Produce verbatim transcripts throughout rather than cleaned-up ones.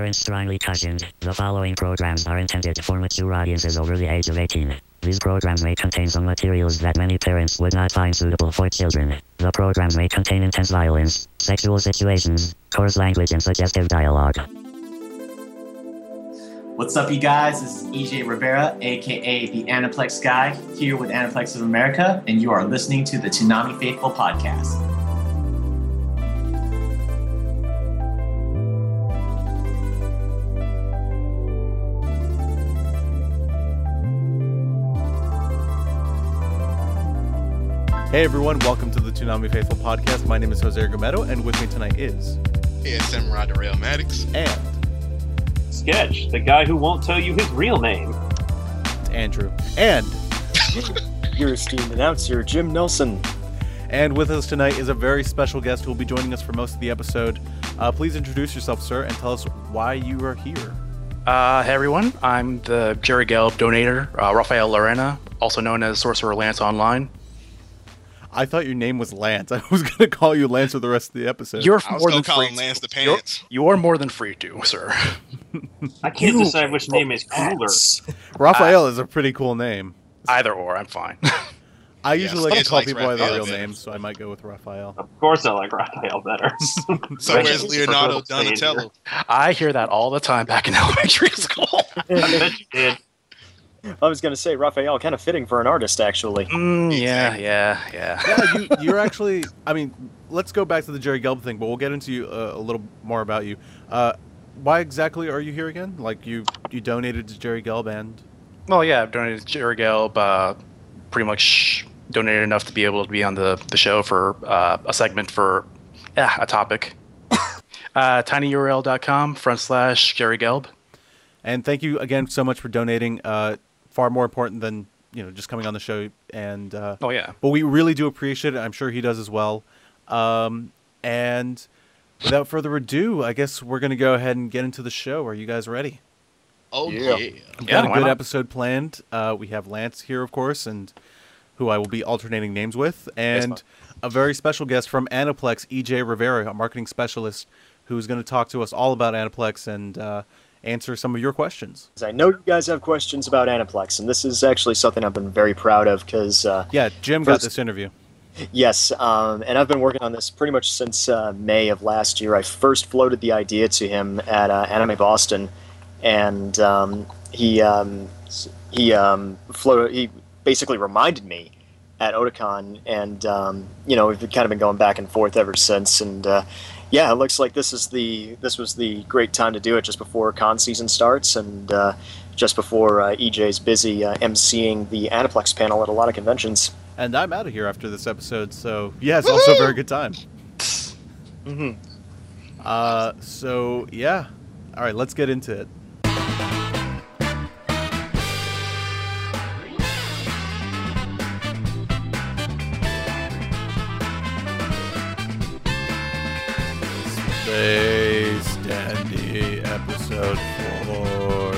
parents strongly cautioned, the following programs are intended for mature audiences over the age of eighteen. These programs may contain some materials that many parents would not find suitable for children. The programs may contain intense violence, sexual situations, coarse language, and suggestive dialogue. What's up, you guys? This is E J Rivera, aka the Aniplex guy, here with Aniplex of America, and you are listening to the Toonami Faithful Podcast. Hey everyone, welcome to the Toonami Faithful Podcast. My name is Jose Gometo, and with me tonight is... Hey, it's Samurai Darrell Maddox. And... Sketch, the guy who won't tell you his real name. It's Andrew. And... your esteemed announcer, Jim Nelson. And with us tonight is a very special guest who will be joining us for most of the episode. Uh, please introduce yourself, sir, and tell us why you are here. Uh, hey everyone, I'm the Jerry Gelb donator, uh, Rafael Lorena, also known as Sorcerer Lance Online. I thought your name was Lance. I was going to call you Lance for the rest of the episode. You're I was going to call him Lance the Pants. You're, you're more than free to, sir. I can't you decide which name is cooler. Raphael uh, is a pretty cool name. Either or, I'm fine. I yeah, usually like to call people by their real names, so I might go with Raphael. Of course I like Raphael better. So where's Leonardo Donatello? I hear that all the time back in elementary school. I bet you did. I was going to say, Raphael, kind of fitting for an artist, actually. Mm, yeah, yeah, yeah. yeah you, you're actually, I mean, let's go back to the Jerry Gelb thing, but we'll get into uh, a little more about you. Uh, why exactly are you here again? Like, you, you donated to Jerry Gelb and... Well, yeah, I've donated to Jerry Gelb, uh, pretty much donated enough to be able to be on the, the show for uh, a segment for yeah, a topic. uh, tinyurl.com front slash Jerry Gelb. And thank you again so much for donating. Uh, far more important than, you know, just coming on the show. And uh, oh yeah, but we really do appreciate it. I'm sure he does as well. Um, and without further ado, I guess we're going to go ahead and get into the show. Are you guys ready? Oh yeah, yeah. We've got yeah, a good episode planned. Uh, we have Lance here, of course, and who I will be alternating names with, and a very special guest from Aniplex, E J Rivera, a marketing specialist, who's going to talk to us all about Aniplex and uh, answer some of your questions. I know you guys have questions about Aniplex, and this is actually something I've been very proud of because... Uh, yeah, Jim first, got this interview. Yes, um, and I've been working on this pretty much since uh, May of last year. I first floated the idea to him at uh, Anime Boston, and um, he um, he um, floated, he basically reminded me at Otakon, and um, you know, we've kind of been going back and forth ever since, and... Uh, Yeah, it looks like this is the this was the great time to do it, just before con season starts and uh, just before uh, E J's busy uh, emceeing the Aniplex panel at a lot of conventions. And I'm out of here after this episode, so yeah, it's Woo-hoo! Also a very good time. Mm-hmm. Uh, so yeah, all right, let's get into it. Space Dandy, episode four.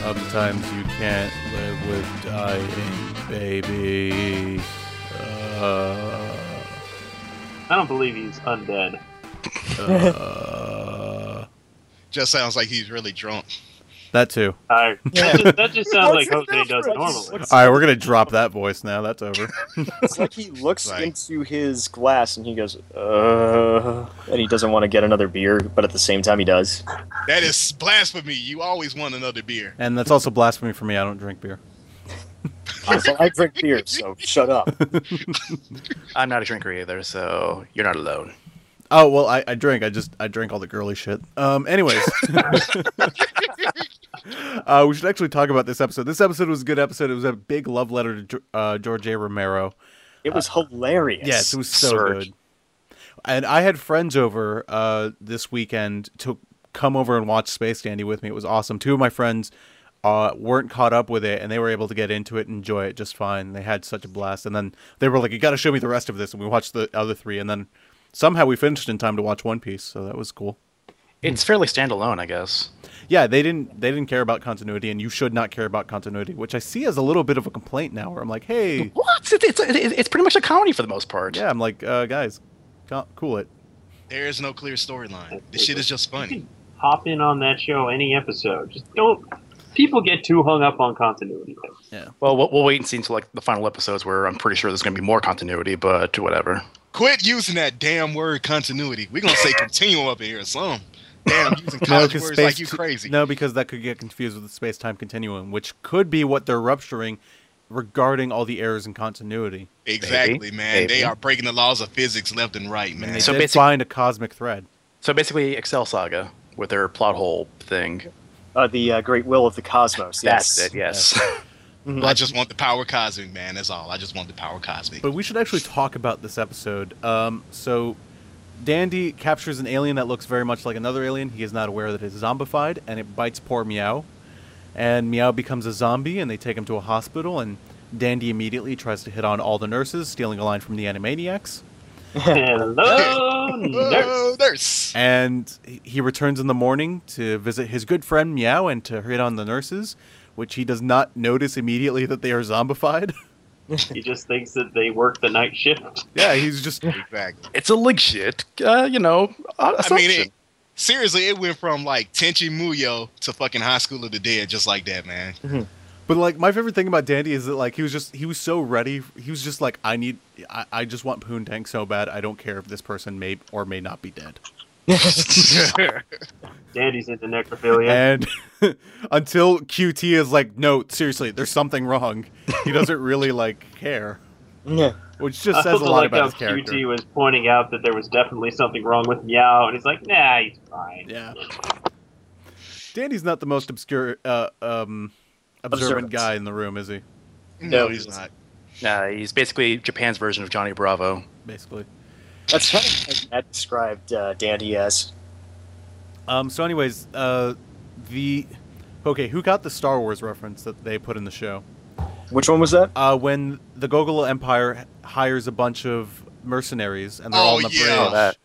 Sometimes you can't live with dying, baby. Uh, I don't believe he's undead. Uh, just sounds like he's really drunk. That too. Uh, that, just, that just sounds like Jose does normally. All right, we're gonna drop that voice now. That's over. It's like he looks like into his glass and he goes, "Uh," and he doesn't want to get another beer, but at the same time he does. That is blasphemy. You always want another beer. And that's also blasphemy for me. I don't drink beer. Also, I drink beer, so shut up. I'm not a drinker either, so you're not alone. Oh well, I, I drink. I just I drink all the girly shit. Um, anyways. Uh, we should actually talk about this episode. This episode was a good episode. It was a big love letter to uh, George A. Romero. It was uh, hilarious. Yes, it was so Surge. good. And I had friends over uh, this weekend to come over and watch Space Dandy with me. It was awesome. Two of my friends uh, weren't caught up with it, and they were able to get into it and enjoy it just fine. They had such a blast. And then they were like, you got to show me the rest of this. And we watched the other three. And then somehow we finished in time to watch One Piece. So that was cool. It's fairly standalone, I guess. Yeah, they didn't they didn't care about continuity, and you should not care about continuity, which I see as a little bit of a complaint now, where I'm like, hey... What? It's, it's, it's pretty much a comedy for the most part. Yeah, I'm like, uh, guys, cool it. There is no clear storyline. This shit is just funny. pop in on that show any episode. Just don't. People get too hung up on continuity things. Yeah. Well, well, we'll wait and see until like the final episodes where I'm pretty sure there's going to be more continuity, but whatever. Quit using that damn word continuity. We're going to say continuum up in here. Some damn using college no, words like you crazy. No, because that could get confused with the space-time continuum, which could be what they're rupturing regarding all the errors in continuity. Exactly, maybe, man. Maybe. They are breaking the laws of physics left and right, man. And they so did find a cosmic thread. So basically Excel Saga with their plot hole thing. Uh, the uh, great will of the cosmos. Yes. That's it, yes. yes. Well, I just want the power cosmic, man. That's all. I just want the power cosmic. But we should actually talk about this episode. Um, so Dandy captures an alien that looks very much like another alien. He is not aware that it is zombified, and it bites poor Meow. And Meow becomes a zombie, and they take him to a hospital, and Dandy immediately tries to hit on all the nurses, stealing a line from the Animaniacs. Hello, nurse. nurse. And he returns in the morning to visit his good friend Meow and to hit on the nurses, which he does not notice immediately that they are zombified. He just thinks that they work the night shift. Yeah, he's just exactly. It's a lig shit, uh, you know. Assumption. I mean, it, seriously, it went from like Tenchi Muyo to fucking High School of the Dead, just like that, man. Mm-hmm. But like my favorite thing about Dandy is that like he was just he was so ready. He was just like, I need I, I just want Poontang so bad. I don't care if this person may or may not be dead. Dandy's into necrophilia. And until Q T is like, no, seriously, there's something wrong. He doesn't really like care. Yeah. Which just says a lot like about his character. Q T was pointing out that there was definitely something wrong with Meow, and he's like, nah, he's fine. Yeah. Dandy's not the most obscure uh um Observant, observant guy in the room, is he? No, no he's not. Nah, he's basically Japan's version of Johnny Bravo. Basically. That's kind of like Matt described uh, Dandy as. Um, so anyways, uh, the... Okay, who got the Star Wars reference that they put in the show? Which one was that? Uh, when the Gogol Empire hires a bunch of mercenaries, and they're oh, all in the yeah. bridge. That.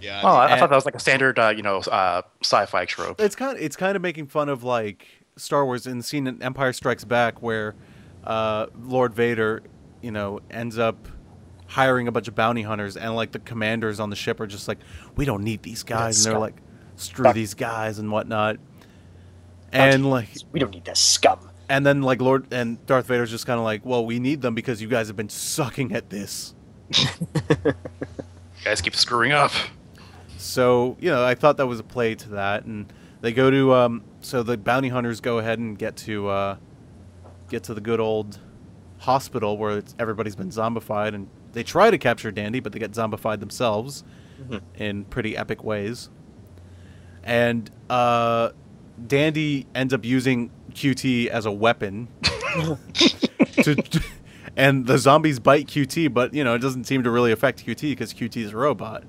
Yeah, oh, I, I thought that was like a standard, uh, you know, uh, sci-fi trope. It's kind of, it's kind of making fun of, like... Star Wars in the scene in Empire Strikes Back where uh, Lord Vader, you know, ends up hiring a bunch of bounty hunters, and like the commanders on the ship are just like, we don't need these guys, and they're like, screw these guys and whatnot, and like we don't need that scum. And then like Lord and Darth Vader's just kind of like, well, we need them because you guys have been sucking at this. You guys keep screwing up. So you know, I thought that was a play to that, and they go to. Um, So the bounty hunters go ahead and get to uh, get to the good old hospital where it's, everybody's been zombified, and they try to capture Dandy, but they get zombified themselves mm-hmm. in pretty epic ways. And uh, Dandy ends up using Q T as a weapon, to, and the zombies bite Q T, but you know it doesn't seem to really affect Q T because Q T is a robot.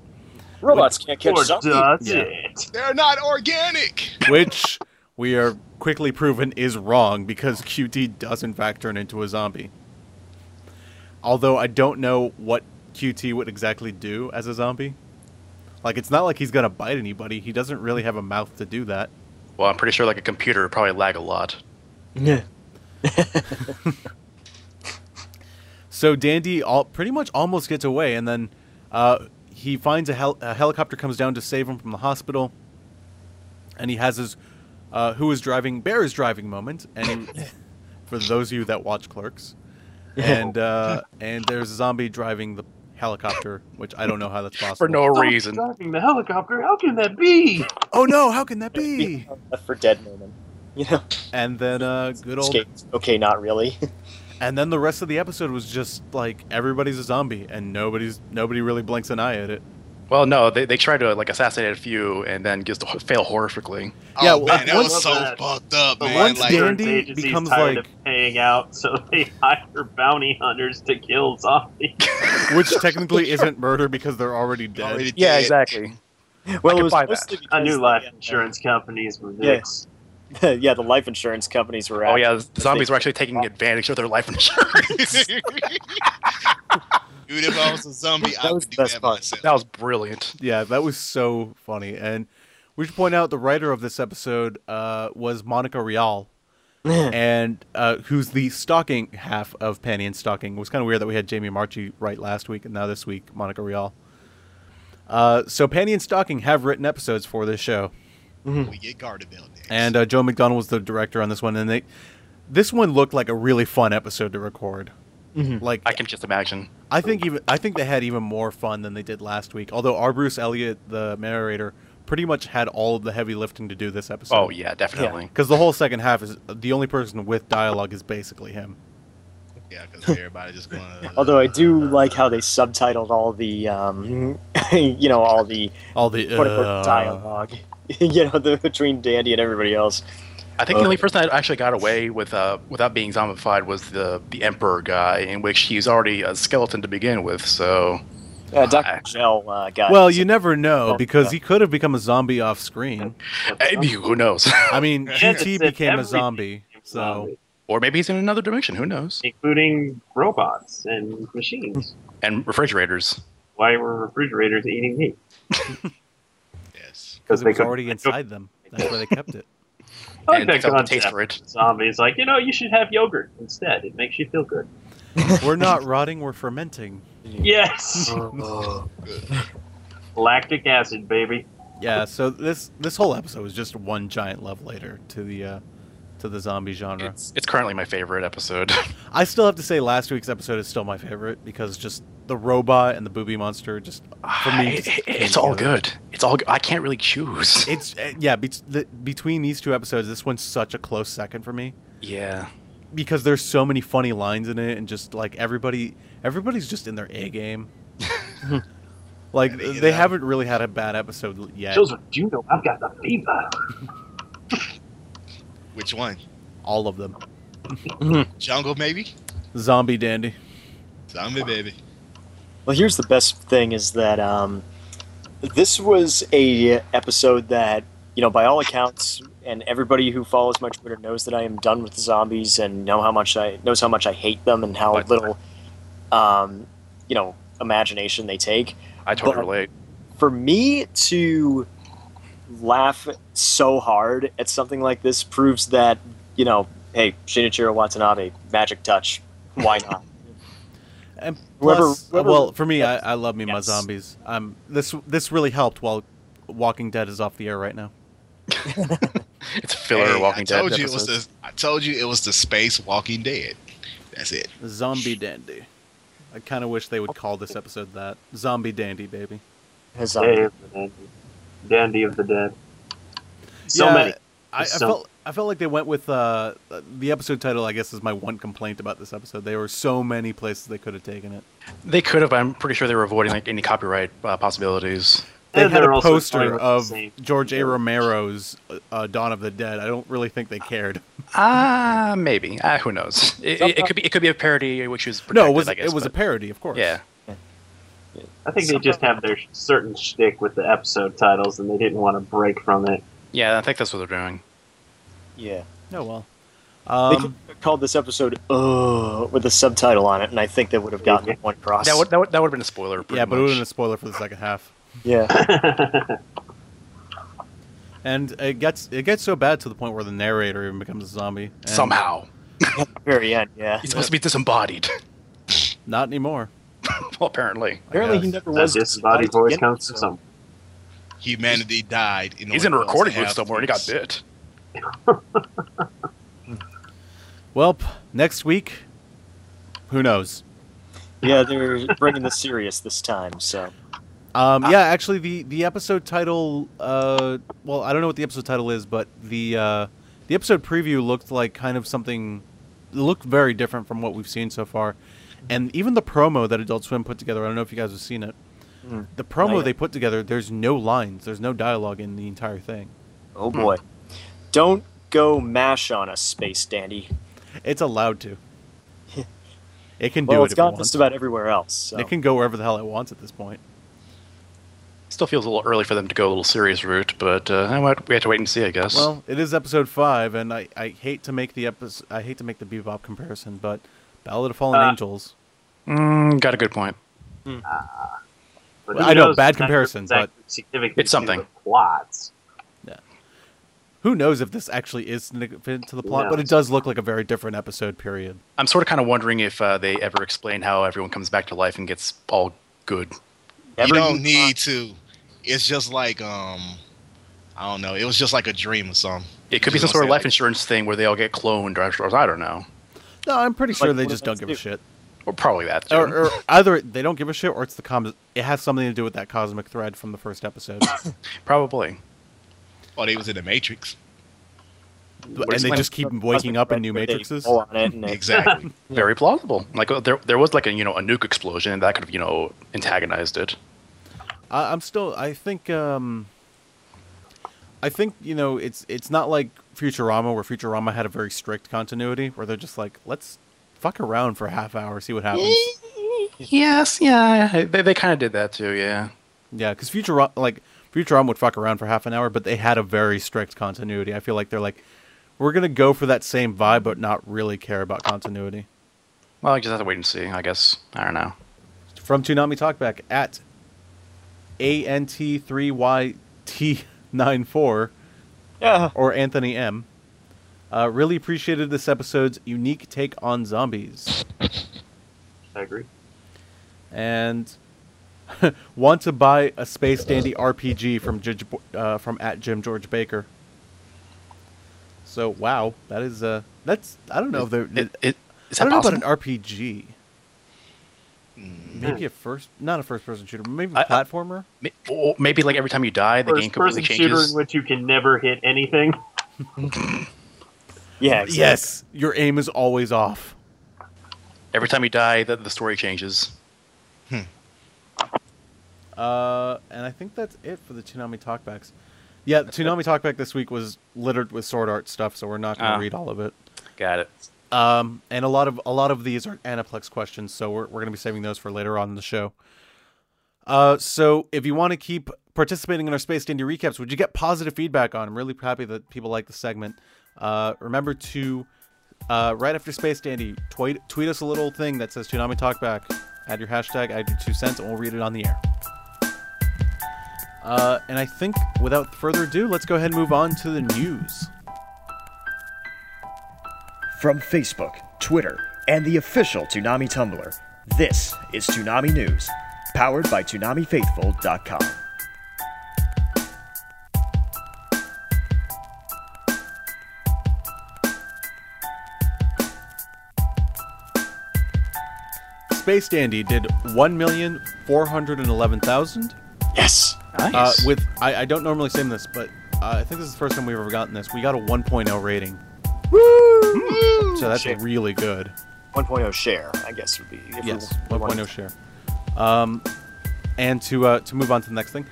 Robots which, can't catch zombies. Yeah. It. They're not organic. Which. We are quickly proven is wrong because Q T does in fact turn into a zombie. Although I don't know what Q T would exactly do as a zombie. Like, it's not like he's going to bite anybody. He doesn't really have a mouth to do that. Well, I'm pretty sure like a computer would probably lag a lot. Yeah. So Dandy all, pretty much almost gets away, and then uh, he finds a, hel a helicopter comes down to save him from the hospital, and he has his... Uh, who is driving? Bear is driving moment, and he, for those of you that watch Clerks, and uh, and there's a zombie driving the helicopter, which I don't know how that's possible for no reason. Driving the helicopter? How can that be? Oh no! How can that be? Left for dead moment, you know. And then uh, good old. Okay, not really. And then the rest of the episode was just like everybody's a zombie, and nobody's nobody really blinks an eye at it. Well, no, they they try to like assassinate a few and then just fail horrifically. Oh, yeah, well, man, that once, was so that. fucked up, but man. Once like, Dandy becomes tired like of paying out, so they hire bounty hunters to kill zombies, which technically isn't murder because they're already dead. Already yeah, dead. exactly. Well, I it was mostly because I knew life insurance companies were dicks. Yeah. yeah, the life insurance companies were. Oh yeah, the zombies were actually taking advantage of their life insurance. Dude, if I was a zombie, that I would do that myself. That was brilliant. Yeah, that was so funny. And we should point out the writer of this episode uh, was Monica Rial, and uh, who's the stocking half of Panty and Stocking. It was kind of weird that we had Jamie Marchi write last week, and now this week, Monica Rial. Uh, so Panty and Stocking have written episodes for this show. Mm-hmm. We get guarded down there. And uh, Joe McDonald was the director on this one, and they this one looked like a really fun episode to record. Mm-hmm. Like I can just imagine. I think even I think they had even more fun than they did last week. Although our Bruce Elliott, the narrator, pretty much had all of the heavy lifting to do this episode. Oh yeah, definitely. Because yeah. the whole second half is the only person with dialogue is basically him. Yeah, because everybody just going. Uh, Although I do uh, like how they subtitled all the, um, you know, all the all the uh, uh, dialogue, you know, the, between Dandy and everybody else. I think uh, the only person that actually got away with uh, without being zombified was the the Emperor guy, in which he's already a skeleton to begin with. So, uh, Doctor Shell uh, guy. Well, you never know because he could have become a zombie off screen. Maybe, who knows? I mean, Q T became a zombie, so. Or maybe he's in another dimension. Who knows? Including robots and machines. And refrigerators. Why were refrigerators eating meat? Yes. Because it was already inside them. That's why they kept it. I like that concept for it. Zombies like, you know, you should have yogurt instead. It makes you feel good. We're not rotting. We're fermenting. Yes. Oh, lactic acid, baby. Yeah, so this this whole episode was just one giant love letter to the... Uh, to the zombie genre. It's, it's currently my favorite episode. I still have to say last week's episode is still my favorite because just the robot and the booby monster just for me just I, it, it's all together. Good. It's all I can't really choose. It's yeah, be, the, between these two episodes this one's such a close second for me. Yeah. Because there's so many funny lines in it and just like everybody everybody's just in their A game. Like yeah, they, they haven't really had a bad episode yet. Children, do you know I've got the fever? Which one? All of them. Jungle, maybe? Zombie Dandy. Zombie baby. Well, here's the best thing is that um, this was a episode that, you know, by all accounts, and everybody who follows my Twitter knows that I am done with the zombies and know how much I knows how much I hate them and how little, um, you know, imagination they take. I totally but relate. For me to laugh so hard at something like this proves that, you know, hey, Shinichiro Watanabe, magic touch, why not? And plus, whoever, whoever, well, for me, yes. I, I love me yes. my zombies. Um, this this really helped while Walking Dead is off the air right now. It's filler hey, Walking I Dead. Told you it was the, I told you it was the space Walking Dead. That's it. Zombie Dandy. I kind of wish they would call this episode that. Zombie Dandy, baby. Zombie Dandy. Dandy of the Dead. So yeah, many. I, I so. felt I felt like they went with uh, the episode title. I guess is my one complaint about this episode. There were so many places they could have taken it. They could have. I'm pretty sure they were avoiding like any copyright uh, possibilities. They and had a poster of George A. Romero's uh, Dawn of the Dead. I don't really think they cared. Ah, uh, maybe. Uh, who knows? It, it, it could be. It could be a parody, which was no. It was. I guess, it was but, a parody, of course. Yeah. I think they just have their certain shtick with the episode titles, and they didn't want to break from it. Yeah, I think that's what they're doing. Yeah. Oh, well. Um, they called this episode "Ugh" with a subtitle on it, and I think they would have gotten yeah. one cross. That would, that would that would have been a spoiler. Yeah, but much. It would have been a spoiler for the second half. Yeah. And it gets it gets so bad to the point where the narrator even becomes a zombie. And somehow. At the very end, yeah. He's supposed to be disembodied. Not anymore. Well, apparently. Apparently he never was. His body voice counts for something. Humanity died. In He's in a recording booth somewhere and he got bit. Well, next week, who knows? Yeah, they're bringing the serious this time, so. Um, yeah, actually, the, the episode title, uh, well, I don't know what the episode title is, but the uh, the episode preview looked like kind of something, looked very different from what we've seen so far. And even the promo that Adult Swim put together, I don't know if you guys have seen it. Mm. The promo they put together, there's no lines. There's no dialogue in the entire thing. Oh, boy. Mm. Don't go mash on us, Space Dandy. It's allowed to. It can do well, it it's if gone it just about everywhere else. So. It can go wherever the hell it wants at this point. Still feels a little early for them to go a little serious route, but uh, we have to wait and see, I guess. Well, it is episode five, and I, I hate to make the episode. I hate to make the Bebop comparison, but Ballad of Fallen uh, Angels. Mm, got a good point. Mm. Uh, well, I know, bad comparison, exactly but significant it's something. Plots. Yeah. Who knows if this actually is significant to the plot, no, but it does look like a very different episode, period. I'm sort of kind of wondering if uh, they ever explain how everyone comes back to life and gets all good. You Every don't need plot. To. It's just like um, I don't know. It was just like a dream or something. It could be some sort of life like insurance thing where they all get cloned, or I don't know. No, I'm pretty sure like, they just don't give do? a shit. Or probably that. Too. Or, or either they don't give a shit, or it's the com it has something to do with that cosmic thread from the first episode. Probably. Well, they was in the Matrix. What and they just keep waking up in new matrices. Exactly. Very plausible. Like there, there was like a you know a nuke explosion, and that could have you know antagonized it. I, I'm still. I think. Um, I think you know it's it's not like Futurama, where Futurama had a very strict continuity, where they're just like, let's fuck around for a half hour, see what happens. Yes, yeah, they they kind of did that too, yeah. Yeah, because Futurama like Futurama would fuck around for half an hour, but they had a very strict continuity. I feel like they're like, we're going to go for that same vibe, but not really care about continuity. Well, I just have to wait and see, I guess. I don't know. From Toonami Talkback, at A N T three Y T nine four, yeah. Or Anthony M. Uh, really appreciated this episode's unique take on zombies. I agree. And want to buy a Space Dandy R P G from uh, from at Jim George Baker. So wow, that is uh that's I don't know if they're it, it, is I don't possible? know about an R P G. Maybe yeah. a first, not a first-person shooter, maybe a platformer. I, I, maybe like every time you die, the first game completely changes. First-person shooter in which you can never hit anything. Yeah. Exactly. Yes, your aim is always off. Every time you die, the, the story changes. Hmm. Uh, and I think that's it for the Toonami Talkbacks. Yeah, the Toonami Talkback this week was littered with Sword Art stuff, so we're not going to uh, read all of it. Got it. Um, and a lot of a lot of these are Aniplex questions, so we're we're going to be saving those for later on in the show. Uh, so if you want to keep participating in our Space Dandy recaps, would you get positive feedback on? I'm really happy that people like the segment. Uh, remember to uh, right after Space Dandy, tweet tweet us a little thing that says Toonami Talkback. Add your hashtag, add your two cents, and we'll read it on the air. Uh, and I think, without further ado, let's go ahead and move on to the news. From Facebook, Twitter, and the official Toonami Tumblr, this is Toonami News, powered by Toonami Faithful dot com. Space Dandy did one million four hundred eleven thousand. Yes! Nice. Uh, with, I, I don't normally say this, but uh, I think this is the first time we've ever gotten this. We got a one point oh rating. Woo! So that's share. really good. one point oh share, I guess would be. If yes, one point oh share. Um, and to uh, to move on to the next thing,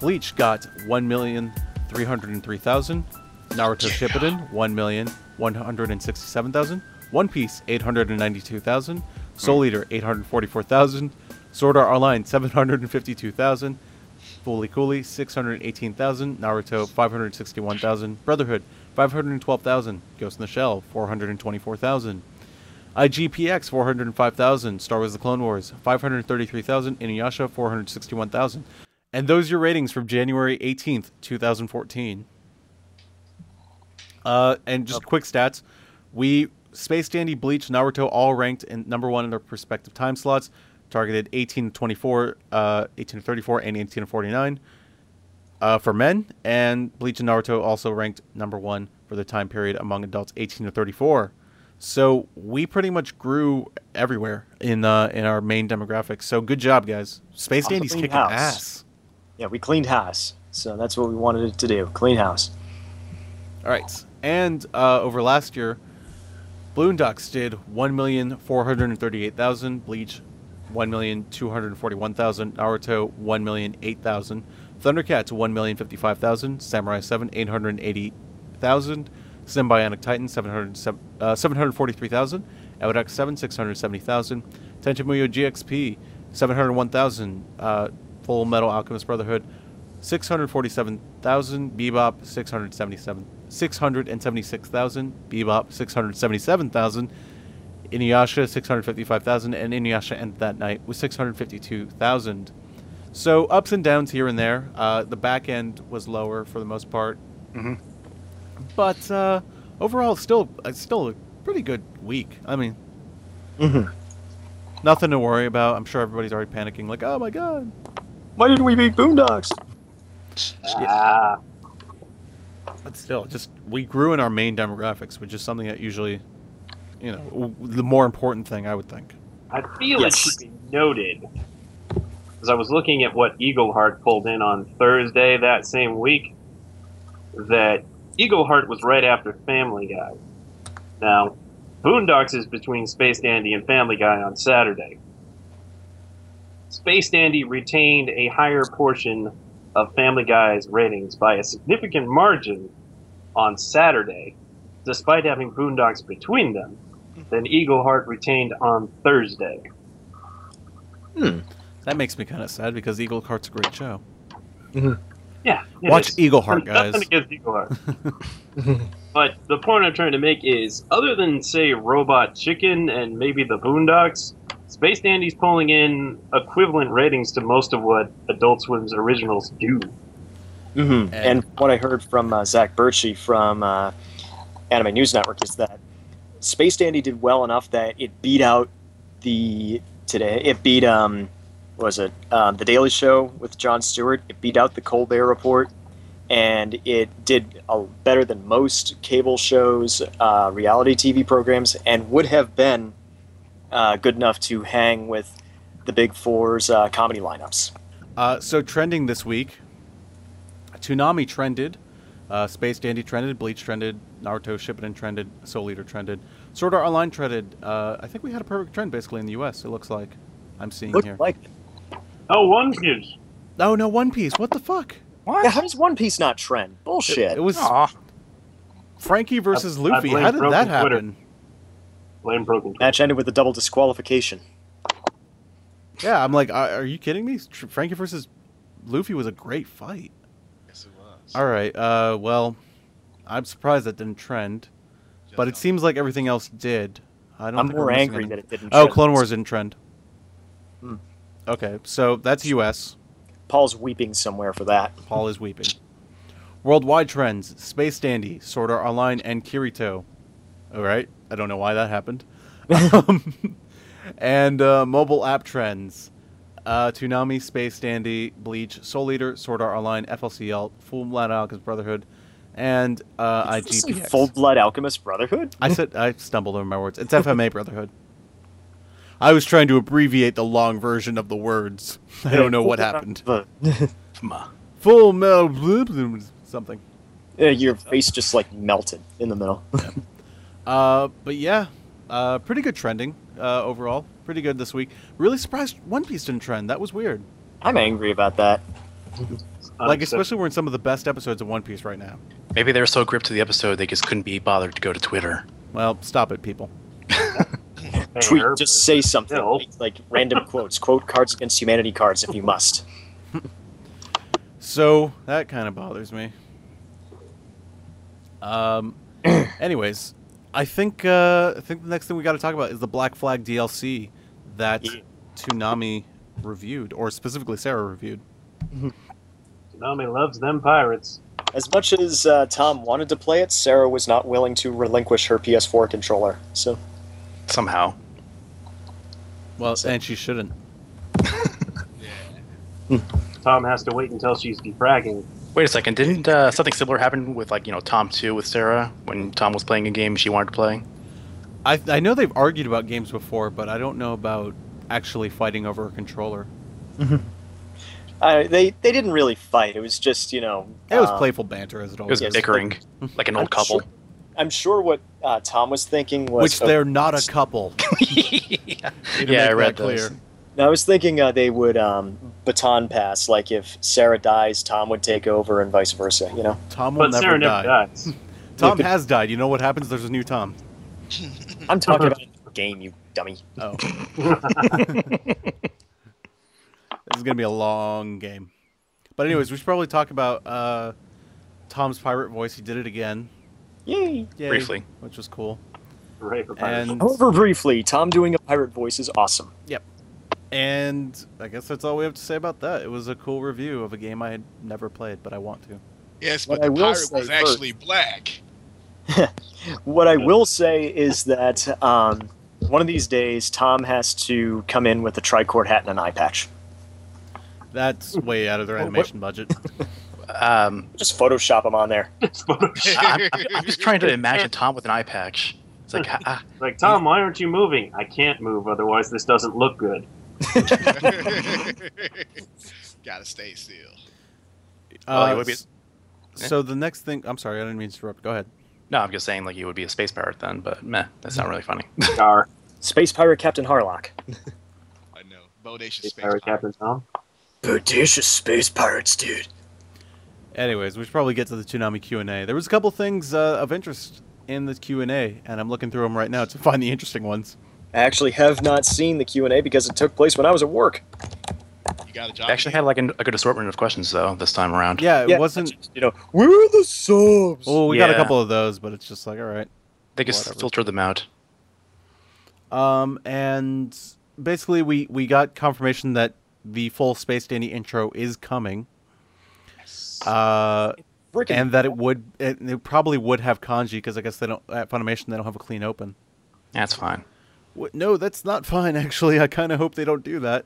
Bleach got one million three hundred three thousand. Naruto Shippuden, one million one hundred sixty-seven thousand. One Piece, eight hundred ninety-two thousand. Soul Eater, eight hundred forty-four thousand. Sword Art Online, seven hundred fifty-two thousand. Fooly Cooly, six hundred eighteen thousand. Naruto, five hundred sixty-one thousand. Brotherhood, five hundred twelve thousand. Ghost in the Shell, four hundred twenty-four thousand. I G P X, four hundred five thousand. Star Wars The Clone Wars, five hundred thirty-three thousand. Inuyasha, four hundred sixty-one thousand. And those are your ratings from January eighteenth, two thousand fourteen. Uh, and just quick stats. We, Space Dandy, Bleach, Naruto, all ranked in number one in their respective time slots. Targeted eighteen to twenty-four, uh, eighteen to thirty-four, and eighteen to forty-nine uh, for men. And Bleach and Naruto also ranked number one for the time period among adults eighteen to thirty-four. So we pretty much grew everywhere in uh, in our main demographics. So good job, guys. Space also Dandy's kicking house. ass. Yeah, we cleaned house. So that's what we wanted it to do, clean house. All right. And uh, over last year, Boondocks did one million four hundred thirty-eight thousand. Bleach, one million two hundred forty-one thousand. Naruto, one million eight thousand. Thundercats, one million fifty-five thousand. Samurai seven, eight hundred eighty thousand. Symbionic Titan, seven hundred forty-three thousand. Evodex seven, six hundred seventy thousand. Tenchi Muyo G X P, seven hundred one thousand. Uh, Full Metal Alchemist Brotherhood, six hundred forty-seven thousand. Bebop, six hundred seventy-seven, six hundred seventy-six thousand. Bebop, six hundred seventy-seven thousand. Inuyasha, six hundred fifty-five thousand, and Inuyasha ended that night with six hundred fifty-two thousand. So ups and downs here and there. Uh, the back end was lower for the most part. Mm-hmm. But uh, overall, still, it's still a pretty good week. I mean, mm-hmm. nothing to worry about. I'm sure everybody's already panicking, like, oh my god, why didn't we beat Boondocks? Ah. but still, just we grew in our main demographics, which is something that usually, you know, the more important thing, I would think. I feel yes. it should be noted, because I was looking at what Eagleheart pulled in on Thursday that same week, that Eagleheart was right after Family Guy. Now, Boondocks is between Space Dandy and Family Guy on Saturday. Space Dandy retained a higher portion of Family Guy's ratings by a significant margin on Saturday, despite having Boondocks between them, than Eagleheart retained on Thursday. Hmm. That makes me kind of sad, because Eagleheart's a great show. Mm-hmm. Yeah. Watch Eagleheart, guys. Nothing against Eagleheart. But the point I'm trying to make is, other than, say, Robot Chicken and maybe the Boondocks, Space Dandy's pulling in equivalent ratings to most of what Adult Swim's originals do. Mm-hmm. And, and what I heard from uh, Zach Birchie from uh, Anime News Network is that Space Dandy did well enough that it beat out the today. It beat um, what was it um, The Daily Show with Jon Stewart. It beat out The Colbert Report, and it did uh, better than most cable shows, uh, reality T V programs, and would have been uh, good enough to hang with the Big Four's uh, comedy lineups. Uh, so trending this week, Toonami trended. Uh, Space Dandy trended, Bleach trended, Naruto Shippuden trended, Soul Eater trended, Sword Art Online trended. Uh, I think we had a perfect trend basically in the U S, it looks like. I'm seeing looks here. Like oh, One Piece. Oh, no, One Piece. What the fuck? What? Yeah, how does One Piece not trend? Bullshit. It, it was Aww. Frankie versus I, Luffy. I how did that happen? Blame broken Twitter. Match ended with a double disqualification. Yeah, I'm like, are you kidding me? Frankie versus Luffy was a great fight. All right, uh, well, I'm surprised that didn't trend, but it seems like everything else did. I don't I'm think more angry any... that it didn't oh, trend. Oh, Clone Wars didn't trend. Hmm. Okay, so that's U S. Paul's weeping somewhere for that. Paul is weeping. Worldwide trends, Space Dandy, Sword Art Online, and Kirito. All right, I don't know why that happened. um, and uh, mobile app trends. Uh, Toonami, Space Dandy, Bleach, Soul Eater, Sword Art Online, F L C L, Full Metal Alchemist Brotherhood, and uh, I G P X. Full Blood Alchemist Brotherhood? I said I stumbled over my words. It's F M A Brotherhood. I was trying to abbreviate the long version of the words. I don't know what happened. Full Metal something. Yeah, your face just like melted in the middle. yeah. Uh, but yeah, uh, pretty good trending uh, overall. Pretty good this week. Really surprised One Piece didn't trend. That was weird. I'm angry about that. Like, especially we're in some of the best episodes of One Piece right now. Maybe they were so gripped to the episode they just couldn't be bothered to go to Twitter. Well, stop it, people. Tweet. Just say something. No. Like random quotes. Quote Cards Against Humanity cards if you must. So, that kind of bothers me. Um. Anyways, I think, uh, I think the next thing we got to talk about is the Black Flag D L C. That Toonami reviewed, or specifically Sarah reviewed. Toonami loves them pirates. As much as uh, Tom wanted to play it, Sarah was not willing to relinquish her P S four controller. So somehow. Well, so. And she shouldn't. yeah. Tom has to wait until she's defragging. Wait a second! Didn't uh, something similar happen with, like, you know, Tom two with Sarah when Tom was playing a game she wanted to play? I, I know they've argued about games before, but I don't know about actually fighting over a controller. Mm-hmm. uh, they they didn't really fight. It was just, you know... It um, was playful banter, as it always is. It was bickering, yes, like an old I'm couple. Sure, I'm sure what uh, Tom was thinking was... Which they're not a couple. yeah, yeah I read clear. Now, I was thinking uh, they would um, baton pass, like if Sarah dies, Tom would take over and vice versa, you know? Tom will but never Sarah die. Never dies. Tom could, has died. You know what happens? There's a new Tom. I'm talking about the game, you dummy. Oh. This is going to be a long game. But anyways, we should probably talk about uh, Tom's pirate voice. He did it again. Yay. Yay. Briefly. Which was cool. Right, and over briefly, Tom doing a pirate voice is awesome. Yep. And I guess that's all we have to say about that. It was a cool review of a game I had never played, but I want to. Yes, but the pirate was actually black. What I will say is that um, one of these days, Tom has to come in with a tricord hat and an eye patch. That's way out of their animation budget. Um, just Photoshop them on there. I'm, I'm, I'm just trying to imagine Tom with an eye patch. It's like, ah, like, Tom, why aren't you moving? I can't move, otherwise this doesn't look good. Gotta stay still. Uh, well, be, so eh? the next thing, I'm sorry, I didn't mean to interrupt. Go ahead. No, I'm just saying, like, you would be a space pirate then, but meh, that's not really funny. Star. Space pirate Captain Harlock. I know, bodacious space, space pirate, pirate Captain Tom. Bodacious space pirates, dude. Anyways, we should probably get to the Toonami Q and A. There was a couple things uh, of interest in the Q and A, and I'm looking through them right now to find the interesting ones. I actually have not seen the Q and A because it took place when I was at work. You got a job. They actually had like an, a good assortment of questions though this time around. Yeah, it yeah, wasn't just, you know, where are the subs? Well, we yeah. got a couple of those, but it's just like, all right. They can filter them out. Um, and basically we we got confirmation that the full Space Dandy intro is coming. Uh, and that it would, it, it probably would have kanji because I guess they don't at Funimation they don't have a clean open. That's fine. What, no, that's not fine actually. I kind of hope they don't do that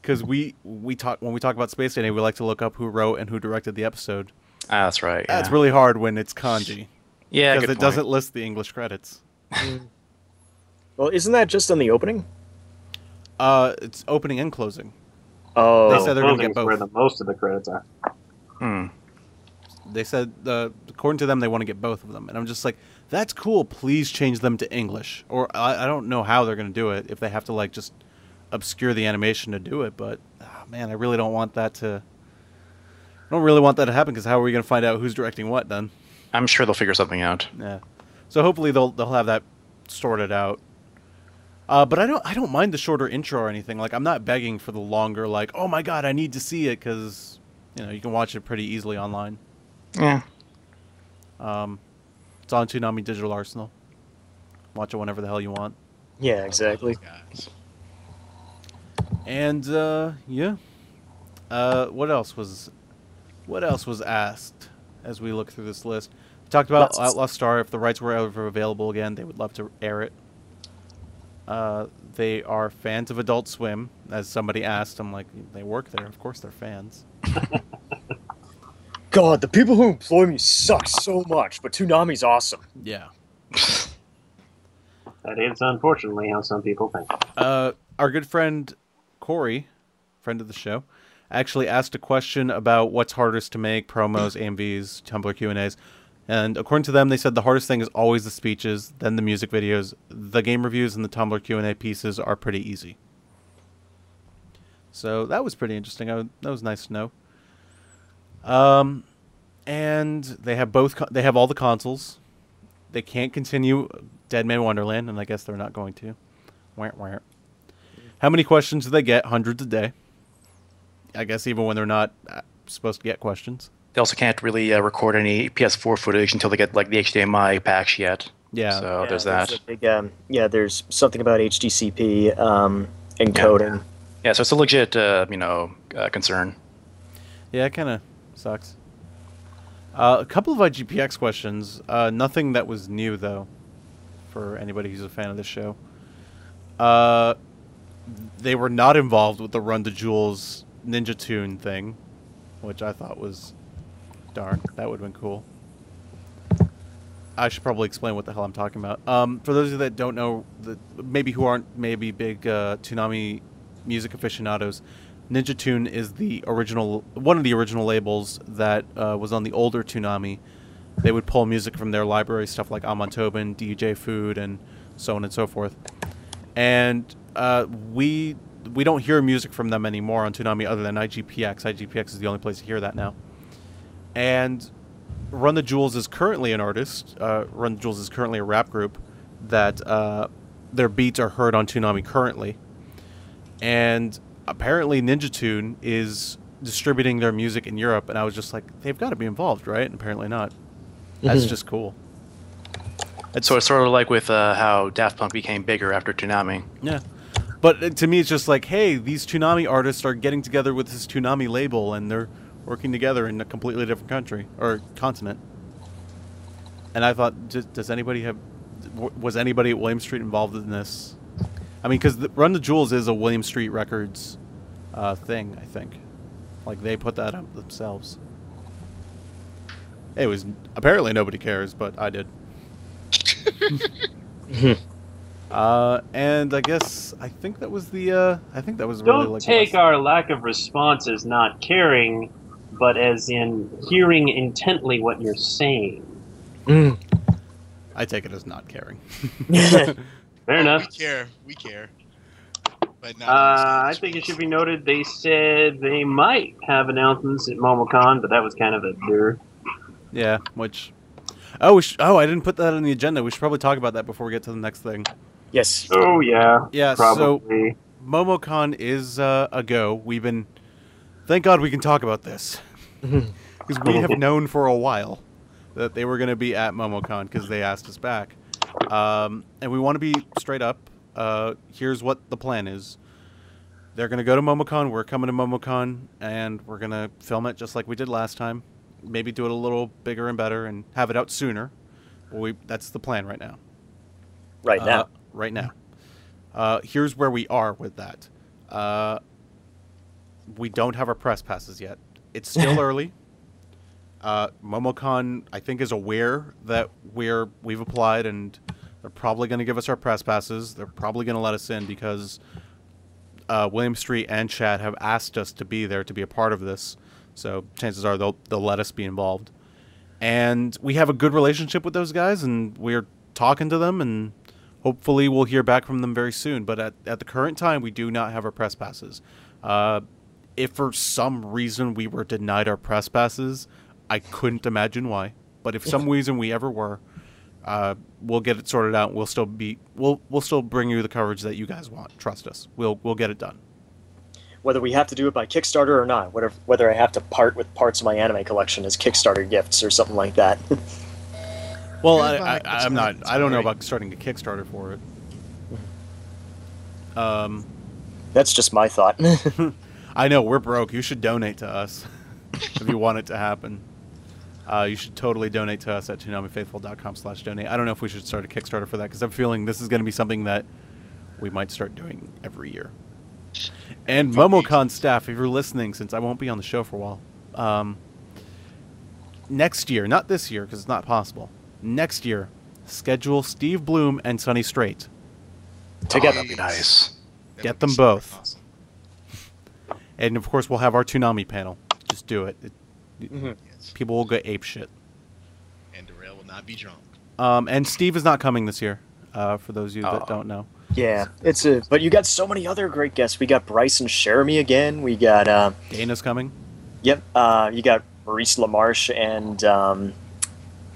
because we we talk when we talk about Space Dandy, we like to look up who wrote and who directed the episode. Ah, that's right. Yeah. That's really hard when it's kanji. Yeah, because it point. doesn't list the English credits. Well, isn't that just on the opening? Uh, it's opening and closing. Oh, they said they're going to get both. Where the most of the credits are. Hmm. They said, uh, according to them, they want to get both of them. And I'm just like, that's cool. Please change them to English. Or I, I don't know how they're going to do it, if they have to, like, just obscure the animation to do it. But, oh, man, I really don't want that to... I don't really want that to happen, because how are we going to find out who's directing what, then? I'm sure they'll figure something out. Yeah. So hopefully they'll they'll have that sorted out. Uh, but I don't, I don't mind the shorter intro or anything. Like, I'm not begging for the longer, like, oh, my God, I need to see it, because... You know, you can watch it pretty easily online. Yeah. Um, it's on Toonami Digital Arsenal. Watch it whenever the hell you want. Yeah, exactly. And uh, yeah, uh, what else was, what else was asked as we look through this list? We talked about Let's... Outlaw Star. If the rights were ever available again, they would love to air it. Uh, they are fans of Adult Swim, as somebody asked. I'm like, they work there, of course they're fans. God, the people who employ me suck so much, but Toonami's awesome. Yeah. That is unfortunately how some people think. Uh, our good friend Corey, friend of the show, actually asked a question about what's hardest to make, promos, A M Vs, Tumblr Q and A's. And according to them, they said the hardest thing is always the speeches, then the music videos. The game reviews and the Tumblr Q and A pieces are pretty easy. So that was pretty interesting. I, that was nice to know. Um, and they have both. They have all the consoles. They can't continue Dead Man Wonderland, and I guess they're not going to. Wah, wah. How many questions do they get? Hundreds a day. I guess even when they're not supposed to get questions. They also can't really uh, record any P S four footage until they get like the H D M I packs yet. Yeah. So yeah, there's that. There's big, um, yeah, there's something about H D C P um, encoding. Yeah. yeah, so it's a legit, uh, you know, uh, concern. Yeah, it kind of sucks. Uh, a couple of I G P X questions. Uh, nothing that was new, though, for anybody who's a fan of this show. Uh, they were not involved with the Run to Jewels Ninja Tune thing, which I thought was... Darn, that would have been cool. I should probably explain what the hell I'm talking about. Um, for those of you that don't know, that maybe who aren't maybe big uh, Toonami music aficionados, Ninja Tune is the original, one of the original labels that uh, was on the older Toonami. They would pull music from their library, stuff like Amontoban, D J Food, and so on and so forth. And uh, we we don't hear music from them anymore on Toonami other than I G P X. I G P X is the only place to hear that now. And Run the Jewels is currently an artist. Uh, Run the Jewels is currently a rap group that uh, their beats are heard on Toonami currently. And apparently Ninja Tune is distributing their music in Europe. And I was just like, they've got to be involved, right? And apparently not. Mm-hmm. That's just cool. It's so it's sort of like with uh, how Daft Punk became bigger after Toonami. Yeah. But to me, it's just like, hey, these Toonami artists are getting together with this Toonami label and they're working together in a completely different country or continent. And I thought, does, does anybody have, was anybody at William Street involved in this? I mean, because Run the Jewels is a William Street Records uh, thing, I think. Like, they put that up themselves. It was apparently nobody cares, but I did. uh, and I guess I think that was the. Uh, I think that was Don't really like. Don't take our lack of response as not caring, but as in hearing intently what you're saying. Mm. I take it as not caring. Fair enough. We care. We care. But not uh, I think it should be noted they said they might have announcements at MomoCon, but that was kind of a blur. Yeah, which... Oh, we sh oh, I didn't put that on the agenda. We should probably talk about that before we get to the next thing. Yes. Oh, yeah. Yeah, probably. So MomoCon is uh, a go. We've been... Thank God we can talk about this. Because we have known for a while that they were going to be at MomoCon because they asked us back. Um, and we want to be straight up. Uh, here's what the plan is. They're going to go to MomoCon. We're coming to MomoCon. And we're going to film it just like we did last time. Maybe do it a little bigger and better and have it out sooner. We That's the plan right now. Right now. Uh, right now. Uh, here's where we are with that. Uh, we don't have our press passes yet. It's still early. Uh, MomoCon, I think, is aware that we're, we've applied and they're probably going to give us our press passes. They're probably going to let us in because uh, William Street and Chad have asked us to be there to be a part of this. So chances are they'll, they'll let us be involved. And we have a good relationship with those guys, and we're talking to them, and hopefully we'll hear back from them very soon. But at, at the current time, we do not have our press passes. Uh, if for some reason we were denied our press passes, I couldn't imagine why. But if some reason we ever were, uh, we'll get it sorted out. We'll still be we'll we'll still bring you the coverage that you guys want. Trust us. We'll we'll get it done. Whether we have to do it by Kickstarter or not, whether, whether I have to part with parts of my anime collection as Kickstarter gifts or something like that. Well, I, I, I, I'm not. I don't know about starting a Kickstarter for it. Um, that's just my thought. I know we're broke. You should donate to us if you want it to happen. Uh, you should totally donate to us at toonami faithful dot com slash donate. I don't know if we should start a Kickstarter for that because I'm feeling this is going to be something that we might start doing every year. And MomoCon staff, if you're listening, since I won't be on the show for a while, um, next year, not this year because it's not possible, next year, schedule Steve Bloom and Sunny Strait together. Oh, that'd be nice. Get them both. Awesome. And, of course, we'll have our Toonami panel. Just do it. it mm-hmm. yes. People will go apeshit. And Darrell will not be drunk. Um, and Steve is not coming this year, uh, for those of you that oh. don't know. Yeah, it's a. But you got so many other great guests. We got Bryson Sheremy again. We got uh, Dana's coming. Yep. Uh, you got Maurice LaMarche and um,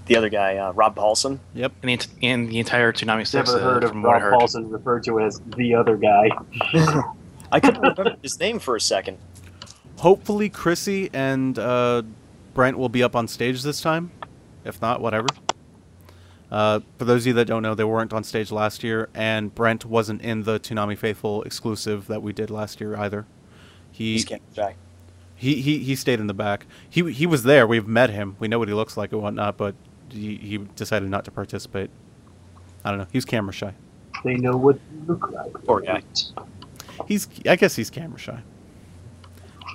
the other guy, uh, Rob Paulson. Yep. And the, and the entire Toonami staff. Never heard of Rob heard. Paulson referred to as the other guy. I couldn't remember his name for a second. Hopefully, Chrissy and uh, Brent will be up on stage this time. If not, whatever. Uh, for those of you that don't know, they weren't on stage last year, and Brent wasn't in the Toonami Faithful exclusive that we did last year either. He He's he, he he stayed in the back. He he was there. We've met him. We know what he looks like and whatnot, but he, he decided not to participate. I don't know. He's camera shy. They know what you look like. Poor guy. He's I guess he's camera shy.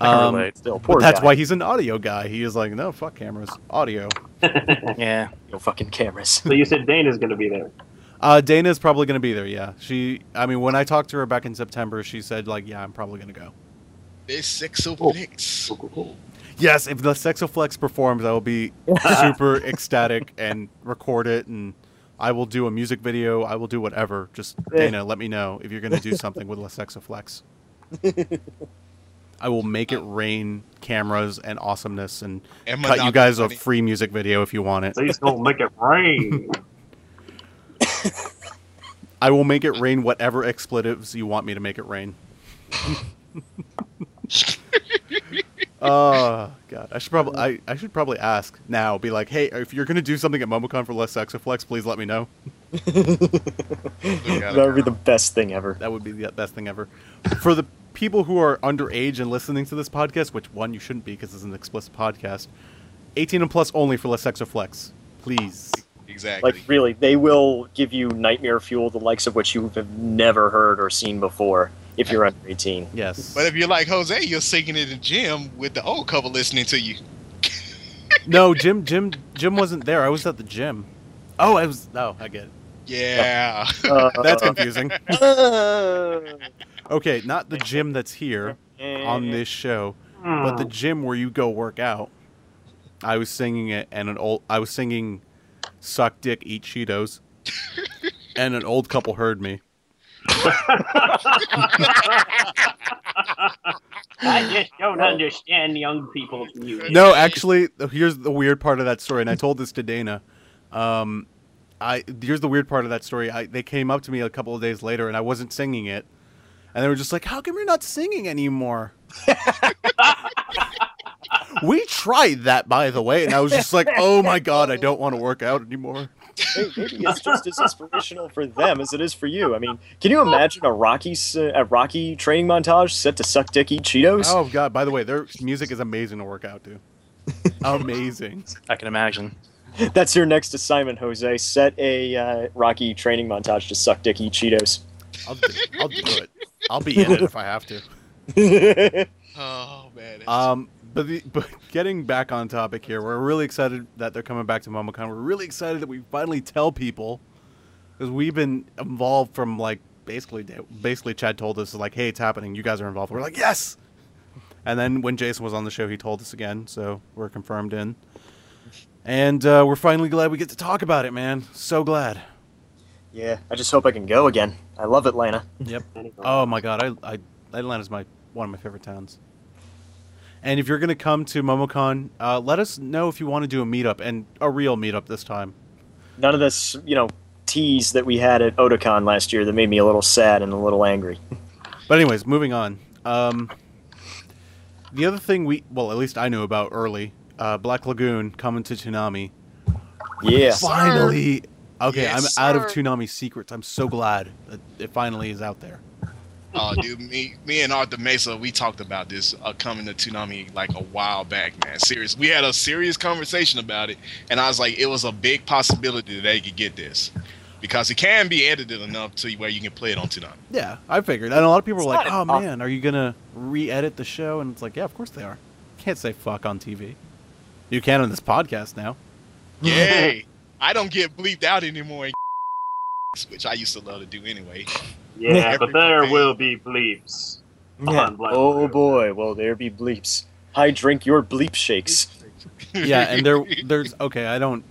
Um, relate. Still, poor but that's guy. Why he's an audio guy. He is like, no, fuck cameras. Audio. Yeah. No fucking cameras. So you said Dana's going to be there? Uh, Dana's probably going to be there, yeah. She, I mean, when I talked to her back in September, she said, like, yeah, I'm probably going to go. There's Sexoflex. Oh. Oh. Yes, if the Sexoflex performs, I will be super ecstatic and record it, and I will do a music video. I will do whatever. Just, Dana, let me know if you're going to do something with the Sexoflex. I will make it rain cameras and awesomeness and, and cut you guys a free music video if you want it. Please don't make it rain. I will make it rain whatever expletives you want me to make it rain. Oh, God. I should probably I, I should probably ask now. Be like, hey, if you're going to do something at MomoCon for Less Sexoflex, please let me know. That would be the best thing ever. That would be the best thing ever. For the... people who are underage and listening to this podcast, which one you shouldn't be because it's an explicit podcast, eighteen and plus only for Less Sexoflex, please. Exactly. Like really, they will give you nightmare fuel, the likes of which you have never heard or seen before if you're under eighteen. Yes. But if you're like Jose, you're singing in the gym with the old couple listening to you. No, Jim, Jim, Jim wasn't there. I was at the gym. Oh, I was. Oh, I get it. Yeah. Uh, that's confusing. Okay, not the gym that's here on this show, but the gym where you go work out. I was singing it, and an old. I was singing, "Suck Dick, Eat Cheetos," and an old couple heard me. I just don't understand young people's music. No, actually, here's the weird part of that story, and I told this to Dana. Um, I here's the weird part of that story. I, they came up to me a couple of days later, and I wasn't singing it, and they were just like, "How come you're not singing anymore?" We tried that, by the way, and I was just like, "Oh my god, I don't want to work out anymore." Maybe it's just as inspirational for them as it is for you. I mean, can you imagine a Rocky uh, a Rocky training montage set to Suck Dick Eat Cheetos? Oh god! By the way, their music is amazing to work out to. Amazing. I can imagine. That's your next assignment, Jose. Set a uh, Rocky training montage to Suck Dick Eat Cheetos. I'll do, I'll do it. I'll be in it if I have to. Oh man. Um. But, the, but getting back on topic here, we're really excited that they're coming back to MomoCon. We're really excited that we finally tell people, because we've been involved from, like, basically, basically Chad told us, like, hey, it's happening. You guys are involved. We're like, yes! And then when Jason was on the show, he told us again, so we're confirmed in. And uh, we're finally glad we get to talk about it, man. So glad. Yeah, I just hope I can go again. I love Atlanta. Yep. Oh, my God. I, I Atlanta's my one of my favorite towns. And if you're going to come to MomoCon, uh, let us know if you want to do a meetup, and a real meetup this time. None of this, you know, tease that we had at Otakon last year that made me a little sad and a little angry. But anyways, moving on. Um, the other thing we, well, at least I knew about early, uh, Black Lagoon coming to Toonami. Yeah. Finally. Okay, yes, I'm out sir. of Toonami's secrets. I'm so glad that it finally is out there. Oh, uh, dude, me, me and Arthur Mesa, we talked about this uh, coming to Toonami like a while back, man. Serious, we had a serious conversation about it, and I was like, it was a big possibility that they could get this because it can be edited enough to where you can play it on Toonami. Yeah, I figured, and a lot of people were like, "Oh man, are you gonna re-edit the show?" And it's like, "Yeah, of course they are. You can't say fuck on T V. You can on this podcast now." Yay! I don't get bleeped out anymore, which I used to love to do anyway. Yeah, but there will be bleeps. Yeah. Oh boy, will there be bleeps. I drink your bleep shakes. Yeah, and there, there's... Okay, I don't...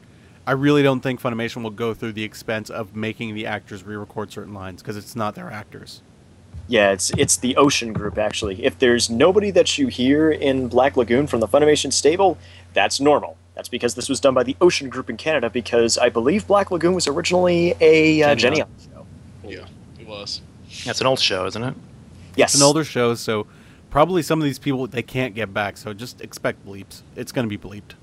I really don't think Funimation will go through the expense of making the actors re-record certain lines, because it's not their actors. Yeah, it's it's the Ocean Group, actually. If there's nobody that you hear in Black Lagoon from the Funimation stable, that's normal. That's because this was done by the Ocean Group in Canada, because I believe Black Lagoon was originally a uh, Geneon show. Yeah. Us. That's an old show, isn't it? Yes. It's an older show, so probably some of these people, they can't get back, so just expect bleeps. It's going to be bleeped.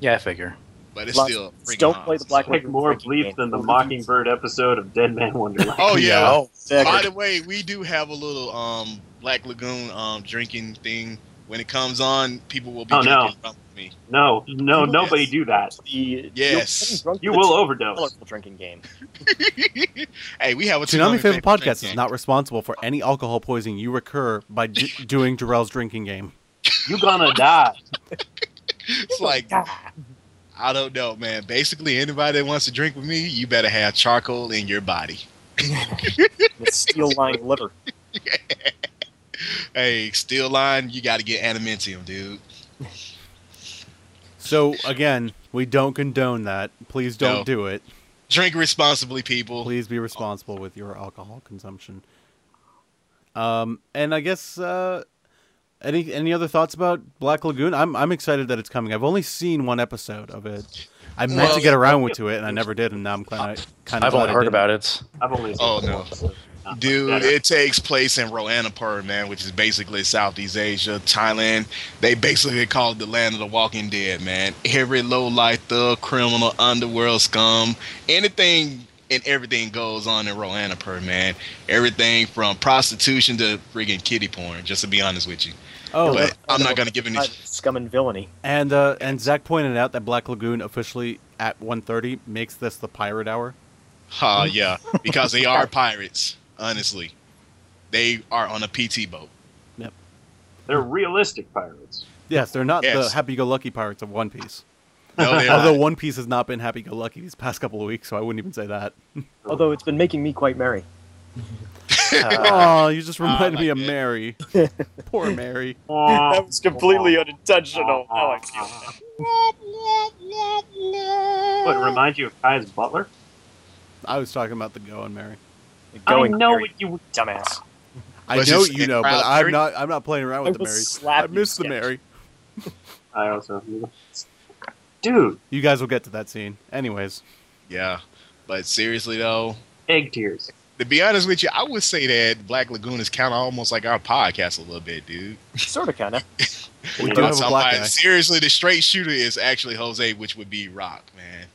Yeah, I figure. But it's Lots, still Don't on. play the Black Lagoon. More bleeps game. than the Mockingbird episode of Dead Man Wonderland. Oh, yeah. yeah. Oh, exactly. By the way, we do have a little um, Black Lagoon um, drinking thing. When it comes on, people will be oh, drinking no. me. No, no, yes. nobody do that. The, yes. You will overdose. Drinking game. Hey, we have a Toonami Favorite Podcast is not responsible for any alcohol poisoning you recur by d doing Jarrell's drinking game. You're gonna die. It's like, I don't know, man. Basically, anybody that wants to drink with me, you better have charcoal in your body. With steel-lined liver. Yeah. Hey, steel line, you got to get Animentium, dude. So, again, we don't condone that. Please don't no. do it. Drink responsibly, people. Please be responsible with your alcohol consumption. Um, and I guess, uh, any any other thoughts about Black Lagoon? I'm, I'm excited that it's coming. I've only seen one episode of it. I meant well, to get around with to it, and I never did, and now I'm kind of kind of I've only heard about it. I've only seen oh, no. it. Dude, it takes place in Roanapur, man, which is basically Southeast Asia, Thailand. They basically call it the land of the walking dead, man. Every low-life thug, criminal, underworld scum, anything and everything goes on in Roanapur, man. Everything from prostitution to friggin' kiddie porn, just to be honest with you. Oh, but I'm not going to give any... Scum and villainy. And, uh, and Zach pointed out that Black Lagoon officially at one thirty makes this the pirate hour. Oh, uh, yeah, because they are pirates. Honestly, they are on a P T boat. Yep. They're realistic pirates. Yes, they're not yes. the happy-go-lucky pirates of One Piece. No, they Although One Piece has not been happy-go-lucky these past couple of weeks, so I wouldn't even say that. Although it's been making me quite merry. Oh, you just reminded oh, me of it. Mary. Poor Mary. That was completely unintentional. Now I feel. What, remind you of Kai's butler? I was talking about the Going Mary. The going I know Mary. What you dumbass. I Let's know you know, but I'm not. I'm not playing around with I the Mary. I miss the Mary. I also, dude. You guys will get to that scene, anyways. Yeah, but seriously though, egg tears. To be honest with you, I would say that Black Lagoon is kind of almost like our podcast a little bit, dude. Sort of, kind of. We do have a black guy. Seriously, the straight shooter is actually Jose, which would be Rock, man.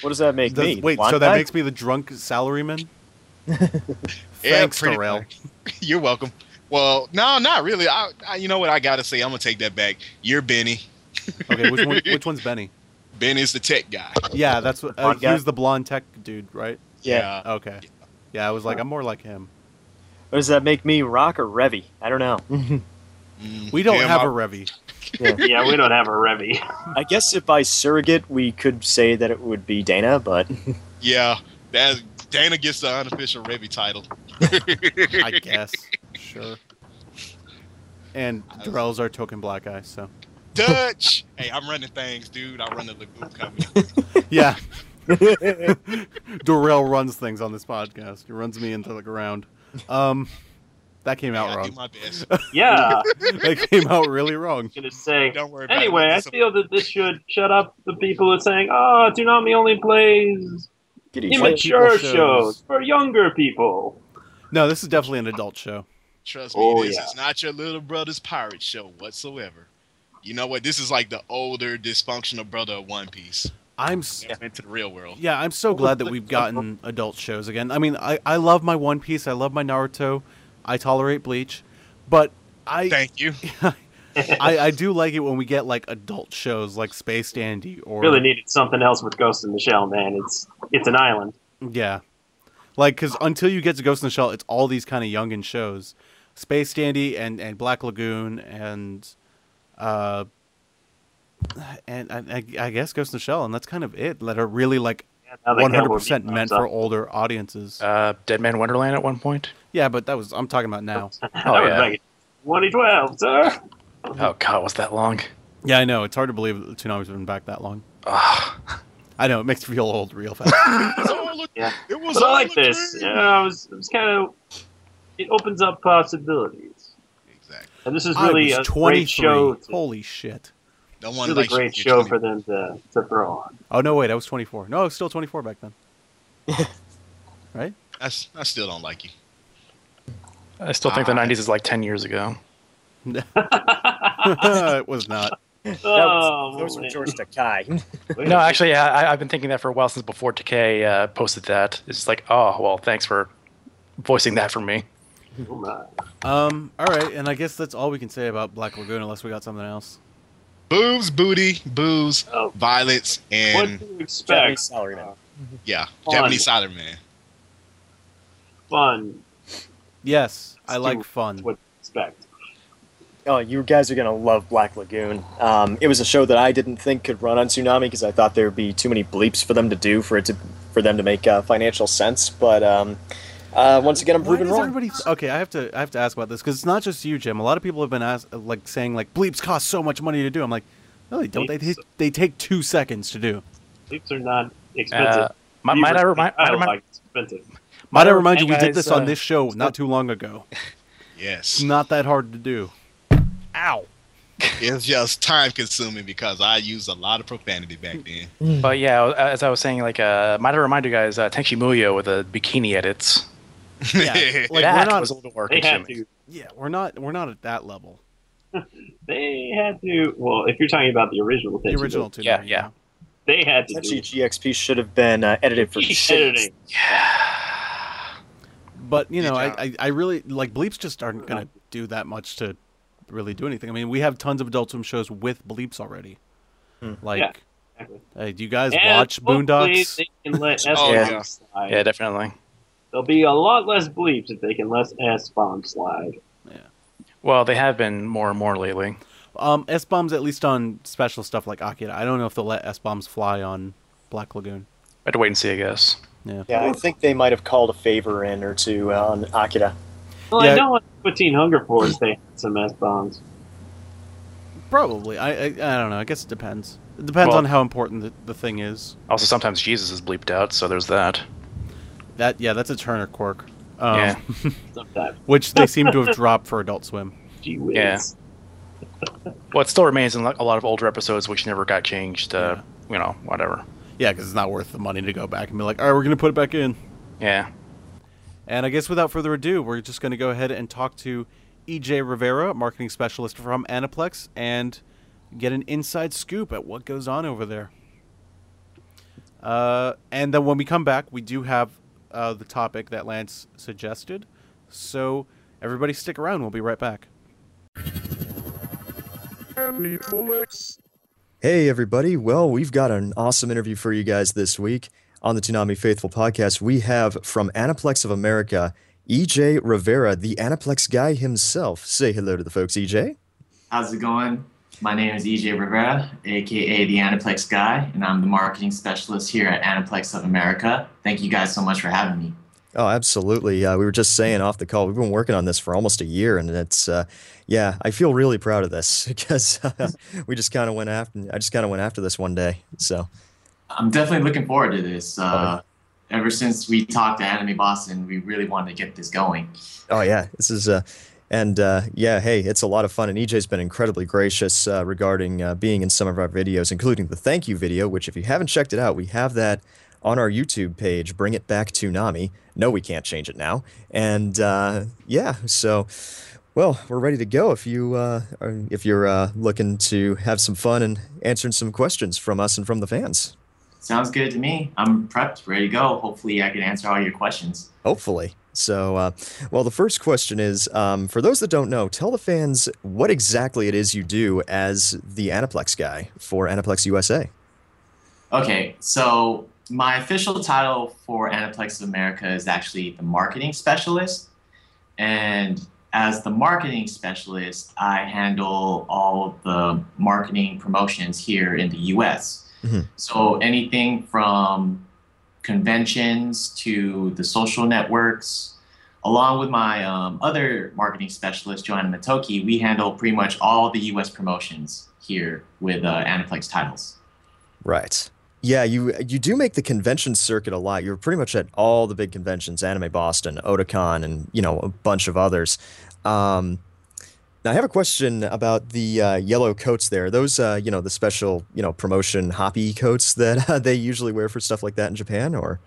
What does that make does, me? Wait, One so that guy? Makes me the drunk salaryman? Thanks, yeah, Darrell. You're welcome. Well, no, not really. I, I, you know what? I got to say, I'm going to take that back. You're Benny. Okay, which, one, which one's Benny? Benny's the tech guy. Yeah, that's what. Uh, he was the blonde tech dude, right? Yeah. yeah. Okay. Yeah. Yeah, I was like, I'm more like him. What does that make me, Rock or Revy? I don't know. We don't Damn, have I... a Revy. Yeah. Yeah, we don't have a Revy. I guess if by surrogate, we could say that it would be Dana, but... Yeah, that, Dana gets the unofficial Revy title. I guess. Sure. And Darrell's our token black guy, so... Dutch! Hey, I'm running things, dude. I run the Lagoon Company. Yeah. Darrell runs things on this podcast. He runs me into the ground. Um, that came out yeah, wrong. I do my best. Yeah, that came out really wrong. I was gonna say. Don't worry about anyway, it. I feel that this should shut up the people who are saying, "Oh, Toonami only plays immature shows. shows for younger people." No, this is definitely an adult show. Trust me, oh, this yeah. is not your little brother's pirate show whatsoever. You know what? This is like the older dysfunctional brother of One Piece. I'm yeah, into the real world. Yeah, I'm so glad that we've gotten adult shows again. I mean, I, I love my One Piece. I love my Naruto. I tolerate Bleach. But I... Thank you. I, I do like it when we get, like, adult shows like Space Dandy or... Really needed something else with Ghost in the Shell, man. It's it's an island. Yeah. Like, because until you get to Ghost in the Shell, it's all these kind of youngin' shows. Space Dandy and, and Black Lagoon and... uh. And I, I guess Ghost in the Shell, and that's kind of it. That are really like one hundred percent meant for older audiences. Uh, Dead Man Wonderland at one point. Yeah, but that was I'm talking about now. Oh yeah, twenty twelve, sir. Oh god, was that long? Yeah, I know. It's hard to believe that Toonami's been back that long. Oh. I know it makes me feel old real fast. Yeah. It was but I like this. Yeah, you know, I was, was kind of. It opens up possibilities. Exactly. And this is really a great show. To... Holy shit. No one it's a great show for them to, to throw on. Oh, no, wait. I was twenty-four. No, I was still twenty-four back then. Right? I, I still don't like you. I still think uh, the nineties is like ten years ago. It was not. Oh, that was, that was from George Takei. No, actually, I, I've been thinking that for a while since before Takei uh, posted that. It's just like, oh, well, thanks for voicing that for me. Um. All right, and I guess that's all we can say about Black Lagoon unless we got something else. Boobs, booty, booze, oh. violets, and what do you expect? Japanese salaryman. Yeah, Fun. Japanese salaryman. Fun. Yes, I Let's like fun. What do you expect? Oh, you guys are gonna love Black Lagoon. Um, it was a show that I didn't think could run on Toonami because I thought there would be too many bleeps for them to do for it to for them to make uh, financial sense. But um, uh, once again, I'm proven wrong. Everybody... Okay, I have to I have to ask about this because it's not just you, Jim. A lot of people have been asked, like saying like bleeps cost so much money to do. I'm like, no, they don't. They they, they take two seconds to do. Bleeps are not expensive. Uh, my, might I remind? I don't like expensive. Might I remind you? We did this on this show not too long ago. Yes. It's not that hard to do. Ow. It's just time consuming because I used a lot of profanity back then. But yeah, as I was saying, like, uh, might I remind you guys? Uh, Tenchi Muyo with the bikini edits. Yeah, like that we're not, was a little work. They had to. Yeah, we're not we're not at that level. They had to. Well, if you're talking about the original, the original, too. Yeah, yeah. They had to. Actually, G X P should have been uh, edited for editing. Yeah. But you know, I, I I really like bleeps. Just aren't gonna do that much to really do anything. I mean, we have tons of Adult Swim shows with bleeps already. Hmm. Like, yeah, exactly. Hey, do you guys and watch Boondocks? They can let oh yeah, slide. Yeah, definitely. There'll be a lot less bleeps if they can less S-bomb slide. Yeah. Well, they have been more and more lately. Um, S-bombs at least on special stuff like Akira. I don't know if they'll let S-bombs fly on Black Lagoon. I have to wait and see, I guess. Yeah, yeah, I think they might have called a favor in or two uh, on Akira. Well, yeah. I know on Teen Hunger Force they had some S-bombs. Probably. I, I I don't know. I guess it depends. It depends well, on how important the, the thing is. Also, sometimes Jesus is bleeped out, so there's that. That yeah, that's a Turner quirk. Um, yeah. Sometimes. Which they seem to have dropped for Adult Swim. Gee whiz. Yeah. Well, it still remains in a lot of older episodes which never got changed. Uh, yeah. You know, whatever. Yeah, because it's not worth the money to go back and be like, all right, we're going to put it back in. Yeah. And I guess without further ado, we're just going to go ahead and talk to E J Rivera, marketing specialist from Aniplex, and get an inside scoop at what goes on over there. Uh, and then when we come back, we do have uh, the topic that Lance suggested. So everybody stick around. We'll be right back. Hey, everybody. Well, we've got an awesome interview for you guys this week. On the Toonami Faithful podcast, we have from Aniplex of America, E J Rivera, the Aniplex guy himself. Say hello to the folks, E J. How's it going? My name is E J Rivera, a k a the Aniplex guy, and I'm the marketing specialist here at Aniplex of America. Thank you guys so much for having me. Oh, absolutely. Uh, we were just saying off the call, we've been working on this for almost a year, and it's, uh, yeah, I feel really proud of this because uh, we just kind of went after, I just kind of went after this one day, so... I'm definitely looking forward to this. Uh, ever since we talked to Anime Boston, we really wanted to get this going. Oh, yeah. This is, uh, and uh, yeah, hey, it's a lot of fun. And E J's been incredibly gracious uh, regarding uh, being in some of our videos, including the thank you video, which if you haven't checked it out, we have that on our YouTube page, Bring It Back Toonami. No, we can't change it now. And uh, yeah, so... Well, we're ready to go if, you, uh, are, if you're uh, looking to have some fun and answering some questions from us and from the fans. Sounds good to me. I'm prepped, ready to go. Hopefully I can answer all your questions. Hopefully. So, uh, well, the first question is, um, for those that don't know, tell the fans what exactly it is you do as the Aniplex guy for Aniplex U S A. Okay, so my official title for Aniplex of America is actually the marketing specialist, and... As the marketing specialist, I handle all of the marketing promotions here in the U S. Mm-hmm. So anything from conventions to the social networks, along with my um, other marketing specialist, Joanna Matoki, we handle pretty much all the U S promotions here with uh, Aniplex titles. Right. Yeah, you you do make the convention circuit a lot. You're pretty much at all the big conventions, Anime Boston, Otakon, and, you know, a bunch of others. Um, now, I have a question about the uh, yellow coats there. Those, uh, you know, the special, you know, promotion hoppy coats that uh, they usually wear for stuff like that in Japan, or?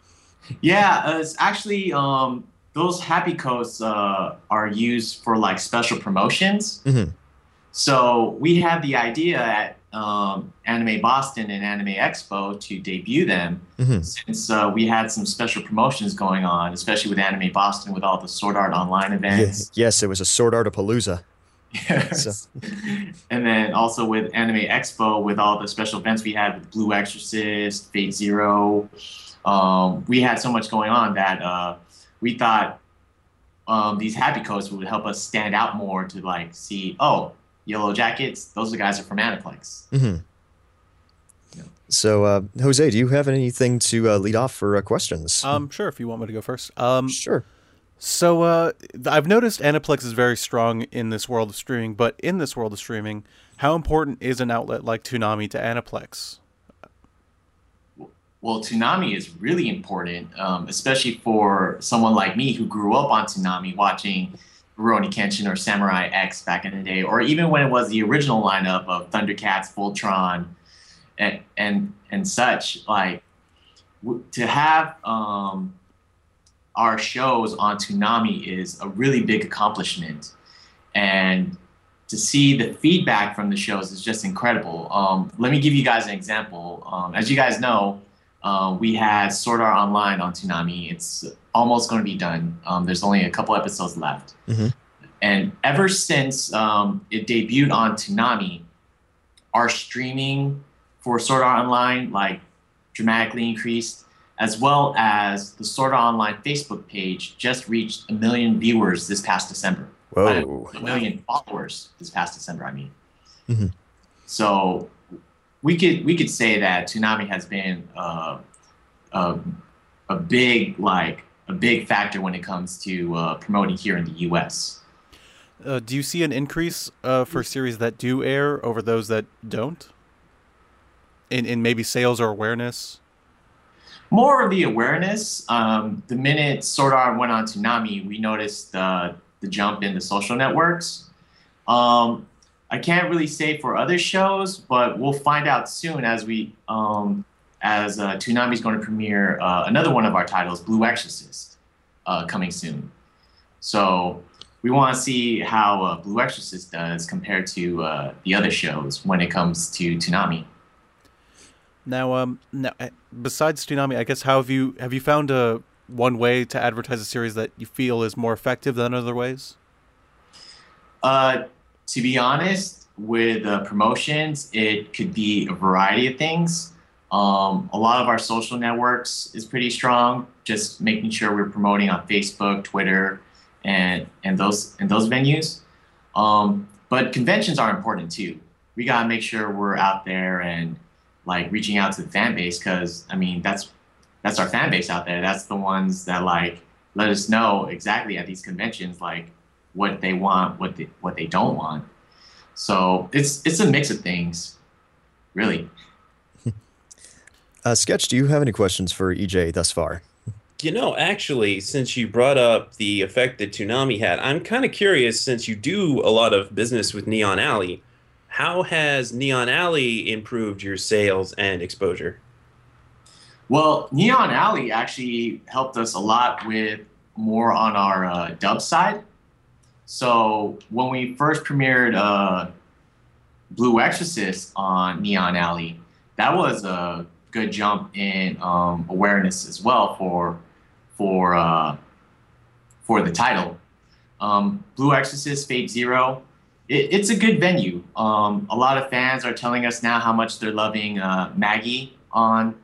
Yeah, uh, it's actually, um, those happy coats uh, are used for, like, special promotions. Mm-hmm. So we had the idea at um, Anime Boston and Anime Expo to debut them, mm-hmm. since uh, we had some special promotions going on, especially with Anime Boston with all the Sword Art Online events. Yes, yes, it was a Sword Art-a-palooza. Yes. So. And then also with Anime Expo with all the special events we had with Blue Exorcist, Fate Zero. Um, we had so much going on that uh, we thought um, these happy codes would help us stand out more to like see, oh, Yellow Jackets, those are the guys are from Aniplex. Mm-hmm. Yeah. So, uh, Jose, do you have anything to uh, lead off for uh, questions? Um, sure, if you want me to go first. Um, sure. So, uh, I've noticed Aniplex is very strong in this world of streaming, but in this world of streaming, how important is an outlet like Toonami to Aniplex? Well, Toonami is really important, um, especially for someone like me who grew up on Toonami watching Rurouni Kenshin or Samurai X back in the day, or even when it was the original lineup of Thundercats, Voltron, and and and such. Like w to have um, our shows on Toonami is a really big accomplishment, and to see the feedback from the shows is just incredible. Um, let me give you guys an example. Um, as you guys know, uh, we had Sword Art Online on Toonami. It's almost going to be done. Um, there's only a couple episodes left. Mm-hmm. And ever since um, it debuted on Toonami, our streaming for Sword Art Online like dramatically increased, as well as the Sword Art Online Facebook page just reached a million viewers this past December. Whoa. A million followers this past December, I mean. Mm-hmm. So we could we could say that Toonami has been uh, a, a big like a big factor when it comes to uh, promoting here in the U S. Uh, do you see an increase uh, for series that do air over those that don't? In in maybe sales or awareness? More of the awareness. Um, the minute Sword Art went on Toonami, we noticed uh, the jump in the social networks. Um, I can't really say for other shows, but we'll find out soon as we um, as uh, Toonami is going to premiere uh, another one of our titles, Blue Exorcist, uh, coming soon. So we want to see how uh, Blue Exorcist does compared to uh, the other shows when it comes to Toonami. Now, um, now, besides Toonami, I guess how have you have you found a one way to advertise a series that you feel is more effective than other ways? Uh, to be honest, with uh, promotions, it could be a variety of things. Um, a lot of our social networks is pretty strong. Just making sure we're promoting on Facebook, Twitter, and and those and those venues. Um, but conventions are important too. We gotta make sure we're out there and like reaching out to the fan base, because I mean that's that's our fan base out there. That's the ones that like let us know exactly at these conventions like what they want, what they, what they don't want. So it's it's a mix of things, really. Uh, Sketch, do you have any questions for E J thus far? You know, actually, since you brought up the effect that Toonami had, I'm kind of curious. Since you do a lot of business with Neon Alley, how has Neon Alley improved your sales and exposure? Well, Neon Alley actually helped us a lot with more on our uh, dub side. So when we first premiered uh, Blue Exorcist on Neon Alley, that was a good jump in um, awareness as well for for uh, for the title. Um, Blue Exorcist, Fate Zero. It's a good venue. Um, a lot of fans are telling us now how much they're loving uh, Magi on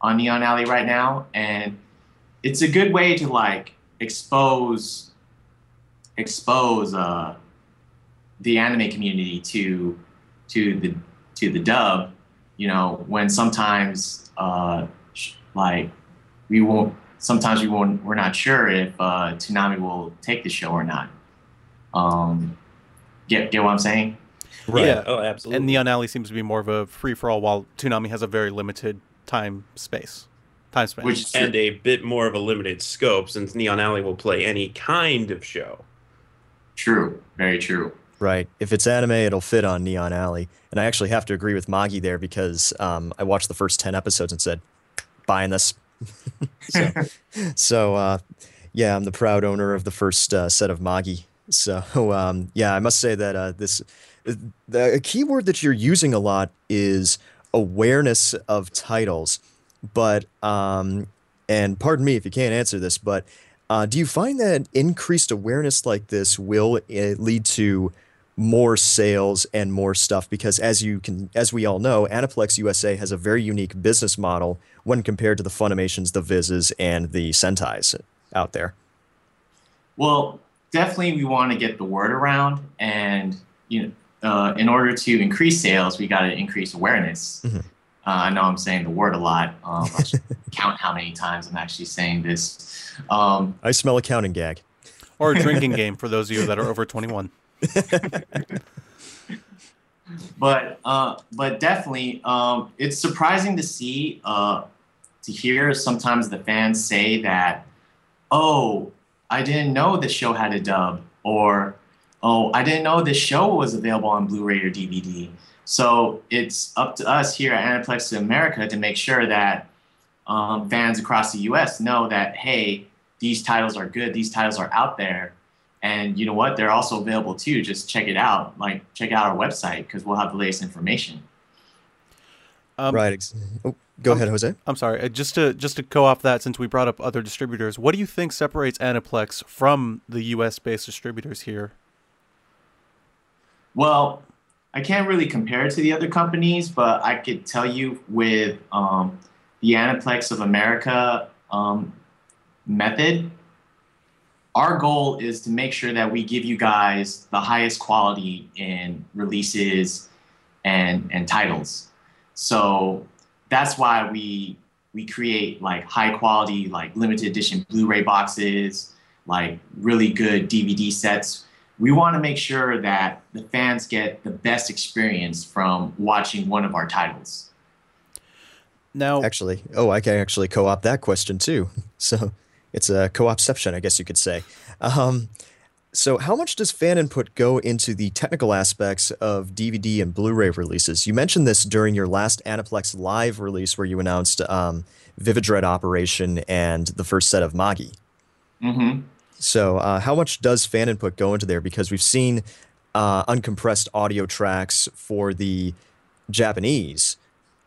on Neon Alley right now, and it's a good way to like expose expose uh, the anime community to to the to the dub. You know, when sometimes uh, like we won't. Sometimes we won't. We're not sure if uh, Toonami will take the show or not. Um, Get, get what I'm saying? Right. Yeah. Oh, absolutely. And Neon Alley seems to be more of a free-for-all, while Toonami has a very limited time space. Time span. Which is and a bit more of a limited scope, since Neon Alley will play any kind of show. True. Very true. Right. If it's anime, it'll fit on Neon Alley. And I actually have to agree with Magi there, because um, I watched the first ten episodes and said, buying this. so, so uh, yeah, I'm the proud owner of the first uh, set of Magi. So, um, yeah, I must say that uh, this the a key word that you're using a lot is awareness of titles. But, um, and pardon me if you can't answer this, but uh, do you find that increased awareness like this will it lead to more sales and more stuff? Because as you can, as we all know, Aniplex U S A has a very unique business model when compared to the Funimations, the Viz's, and the Sentais out there. Well, definitely, we want to get the word around, and you know, uh, in order to increase sales, we got to increase awareness. Mm-hmm. Uh, I know I'm saying the word a lot. Um, I should count how many times I'm actually saying this. Um, I smell a counting gag, or a drinking game for those of you that are over twenty-one. but uh, but definitely, um, it's surprising to see uh, to hear sometimes the fans say that, oh, I didn't know this show had a dub, or, oh, I didn't know this show was available on Blu-ray or D V D. So it's up to us here at Aniplex of America to make sure that um, fans across the U S know that, hey, these titles are good, these titles are out there, and you know what, they're also available too. Just check it out, like check out our website, because we'll have the latest information. Um, right. Oh, go um, ahead, Jose. I'm sorry. Just to just to go off that, since we brought up other distributors, what do you think separates Aniplex from the U S-based distributors here? Well, I can't really compare it to the other companies, but I could tell you with um, the Aniplex of America um, method, our goal is to make sure that we give you guys the highest quality in releases and and titles. So that's why we we create like high quality, like limited edition Blu-ray boxes, like really good D V D sets. We want to make sure that the fans get the best experience from watching one of our titles. Now, actually, oh, I can actually co-op that question too. So it's a co-opception, I guess you could say. Um, so how much does fan input go into the technical aspects of D V D and Blu-ray releases? You mentioned this during your last Aniplex Live release where you announced um, Vivid Dread Operation and the first set of Magi. Mm-hmm. So uh, how much does fan input go into there? Because we've seen uh, uncompressed audio tracks for the Japanese,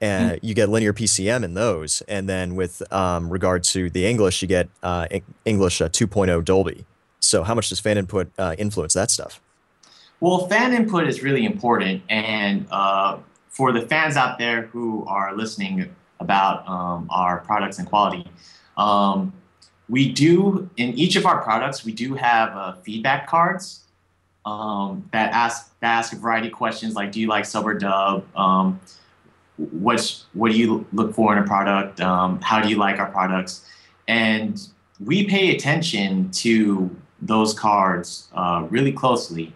and uh, mm-hmm. you get linear P C M in those. And then with um, regard to the English, you get uh, English uh, two point oh Dolby. So how much does fan input uh, influence that stuff? Well, fan input is really important. And uh, for the fans out there who are listening about um, our products and quality, um, we do, in each of our products, we do have uh, feedback cards um, that ask that ask a variety of questions like, do you like sub or dub? Um, what's, what do you look for in a product? Um, how do you like our products? And we pay attention to those cards uh, really closely,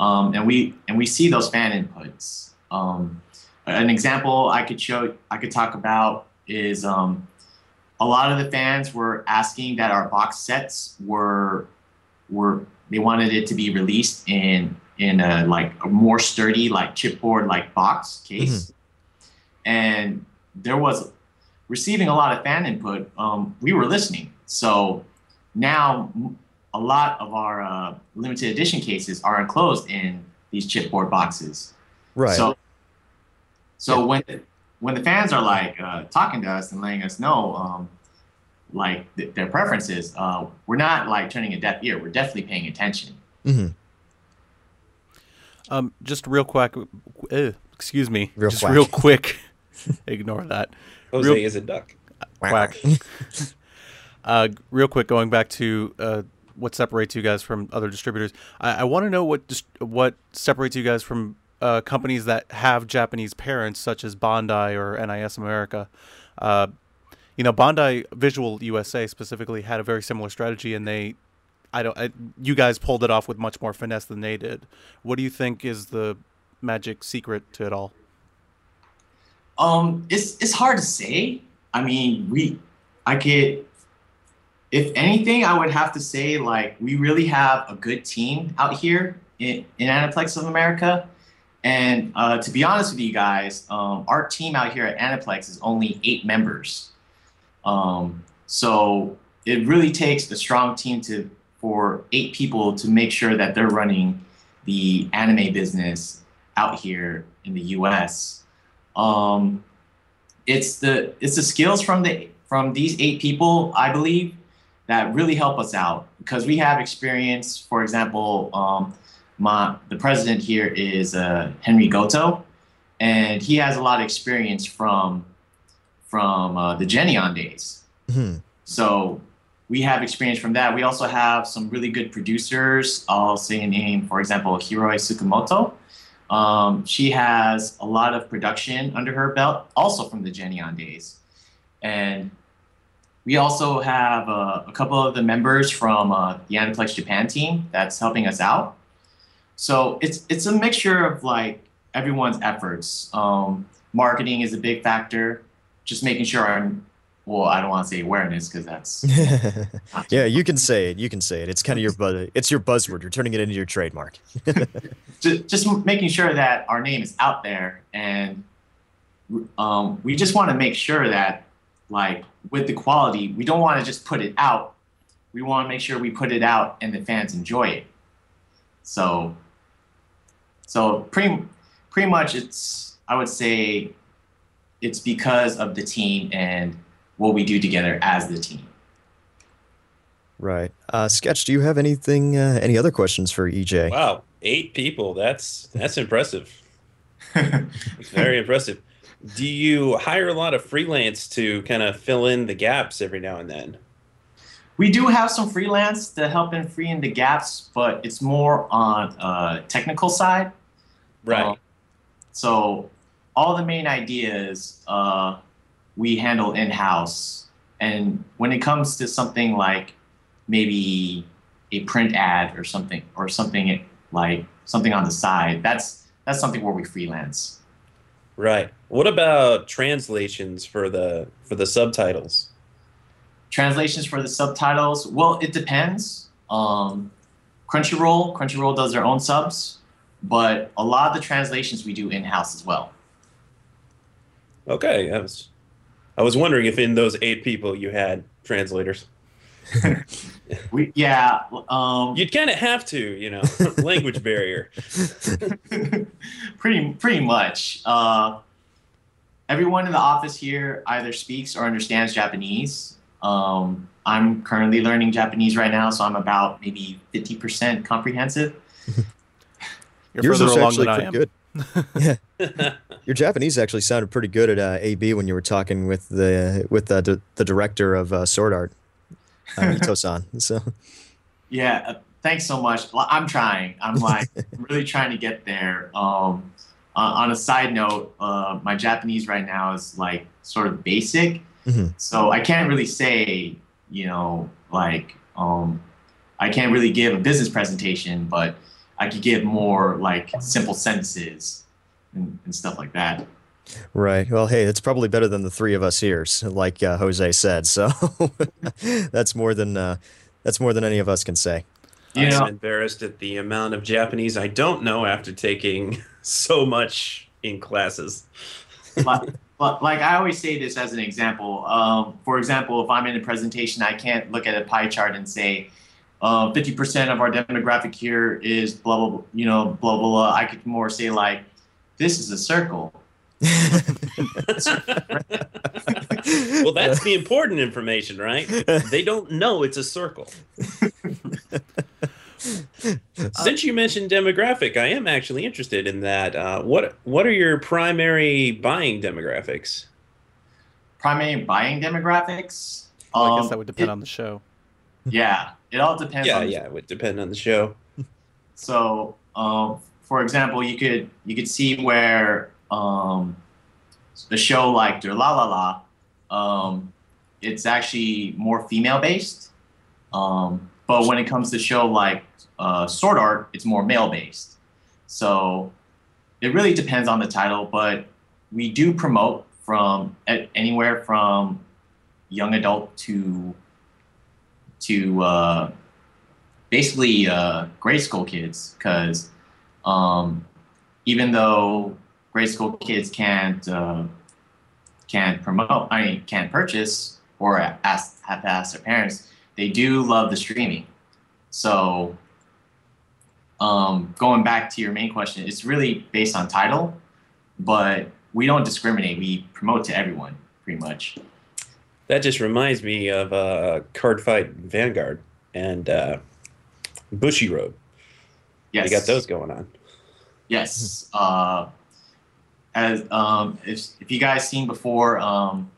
um, and we and we see those fan inputs. Um, an example I could show, I could talk about is. Um, A lot of the fans were asking that our box sets were, were they wanted it to be released in in a like a more sturdy like chipboard like box case, mm-hmm. and there was receiving a lot of fan input. Um, we were listening, so now a lot of our uh, limited edition cases are enclosed in these chipboard boxes. Right. So, so yeah. when. When the fans are like uh, talking to us and letting us know, um, like th their preferences, uh, we're not like turning a deaf ear. We're definitely paying attention. Mm-hmm. Um, just real quick, uh, excuse me, real just quack. real quick, ignore that. Jose real, is a duck. Quack. uh, real quick, going back to uh, what separates you guys from other distributors. I, I want to know what dis what separates you guys from. Uh, companies that have Japanese parents, such as Bandai or N I S America. Uh, you know, Bandai Visual U S A specifically had a very similar strategy, and they, I don't, I, you guys pulled it off with much more finesse than they did. What do you think is the magic secret to it all? Um, it's it's hard to say. I mean, we, I could, if anything, I would have to say like we really have a good team out here in, in Aniplex of America. And uh, to be honest with you guys, um, our team out here at Aniplex is only eight members. Um, so it really takes a strong team to for eight people to make sure that they're running the anime business out here in the U S. Um, it's the it's the skills from the from these eight people, I believe, that really help us out because we have experience. For example. Um, My, the president here is uh, Henry Goto, and he has a lot of experience from from uh, the Geneon days. Mm-hmm. So we have experience from that. We also have some really good producers. I'll say a name, for example, Hiroi Tsukamoto. Um, she has a lot of production under her belt, also from the Geneon days. And we also have uh, a couple of the members from uh, the Aniplex Japan team that's helping us out. So it's it's a mixture of like everyone's efforts. Um, marketing is a big factor. Just making sure I'm well. I don't want to say awareness because that's yeah. You can say it. You can say it. It's kind of your buzz. It's your buzzword. You're turning it into your trademark. just, just making sure that our name is out there, and um, we just want to make sure that like with the quality, we don't want to just put it out. We want to make sure we put it out and the fans enjoy it. So. So pretty, pretty much it's, I would say it's because of the team and what we do together as the team. Right. Uh, Sketch, do you have anything, uh, any other questions for E J? Wow. Eight people. That's, that's impressive. It's very impressive. Do you hire a lot of freelance to kind of fill in the gaps every now and then? We do have some freelance to help in freeing the gaps, but it's more on a uh, technical side. Right. Um, So all the main ideas uh, we handle in-house. And when it comes to something like maybe a print ad or something, or something like something on the side, that's that's something where we freelance. Right. What about translations for the for the subtitles? Translations for the subtitles? Well, it depends. Um, Crunchyroll, Crunchyroll does their own subs, but a lot of the translations we do in-house as well. Okay. I was, I was wondering if in those eight people you had translators. we, yeah. Um, You'd kind of have to, you know, language barrier. pretty, pretty much. Uh, everyone in the office here either speaks or understands Japanese. Um, I'm currently learning Japanese right now, so I'm about maybe fifty percent comprehensive. You're Yours further along than I am. Good. Yeah. Your Japanese actually sounded pretty good at uh, A B when you were talking with the with the, d the director of uh, Sword Art, uh, Ito-san. So. Yeah, uh, thanks so much. I'm trying. I'm like really trying to get there. Um, uh, on a side note, uh, my Japanese right now is like sort of basic, mm-hmm. so I can't really say, you know, like um, I can't really give a business presentation, but I could give more like simple sentences and, and stuff like that. Right. Well, hey, it's probably better than the three of us here, so, like uh, Jose said. So that's more than uh, that's more than any of us can say. You know, I'm embarrassed at the amount of Japanese I don't know after taking so much in classes. like, like I always say this as an example. Um, for example, if I'm in a presentation, I can't look at a pie chart and say, Uh, fifty percent of our demographic here is blah, blah, blah, you know, blah, blah, blah. I could more say, like, this is a circle. Well, that's the important information, right? They don't know it's a circle. Since you mentioned demographic, I am actually interested in that. Uh, what, what are your primary buying demographics? Primary buying demographics? Well, I guess that would depend um, it, on the show. Yeah. It all depends. Yeah, on yeah, it would depend on the show. So, um, for example, you could you could see where um, the show like Jalalala, um, it's actually more female based. Um, but when it comes to show like uh, Sword Art, it's more male based. So it really depends on the title, but we do promote from anywhere from young adult to to uh, basically uh, grade school kids, because um, even though grade school kids can't uh, can't promote, I mean can't purchase or ask, have to ask their parents, they do love the streaming. So um, going back to your main question, it's really based on title, but we don't discriminate. We promote to everyone pretty much. That just reminds me of uh, Cardfight Vanguard and uh, Bushiroad. Yes, they got those going on. Yes, uh, as um, if if you guys seen before, um,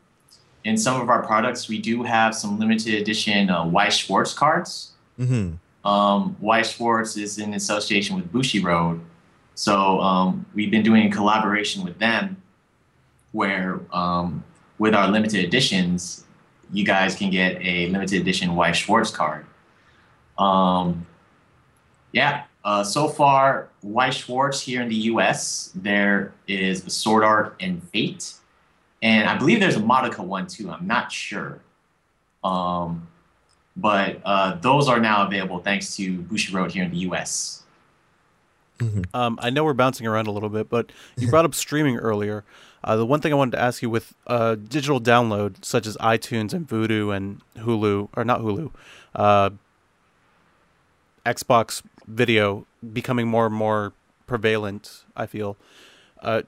in some of our products we do have some limited edition uh, Y Schwartz cards. Mm-hmm. um, Y Schwartz is in association with Bushiroad, so um, we've been doing a collaboration with them, where. Um, With our limited editions, you guys can get a limited edition Y Schwartz card. Um, yeah, uh, so far, Y Schwartz here in the U S, there is a Sword Art and Fate. And I believe there's a Madoka one too, I'm not sure. Um, but uh, those are now available thanks to Bushiroad here in the U S. Mm-hmm. um, I know we're bouncing around a little bit, but you brought up streaming earlier. Uh, the one thing I wanted to ask you with uh, digital download, such as iTunes and Vudu and Hulu, or not Hulu, uh, Xbox Video becoming more and more prevalent, I feel. Uh,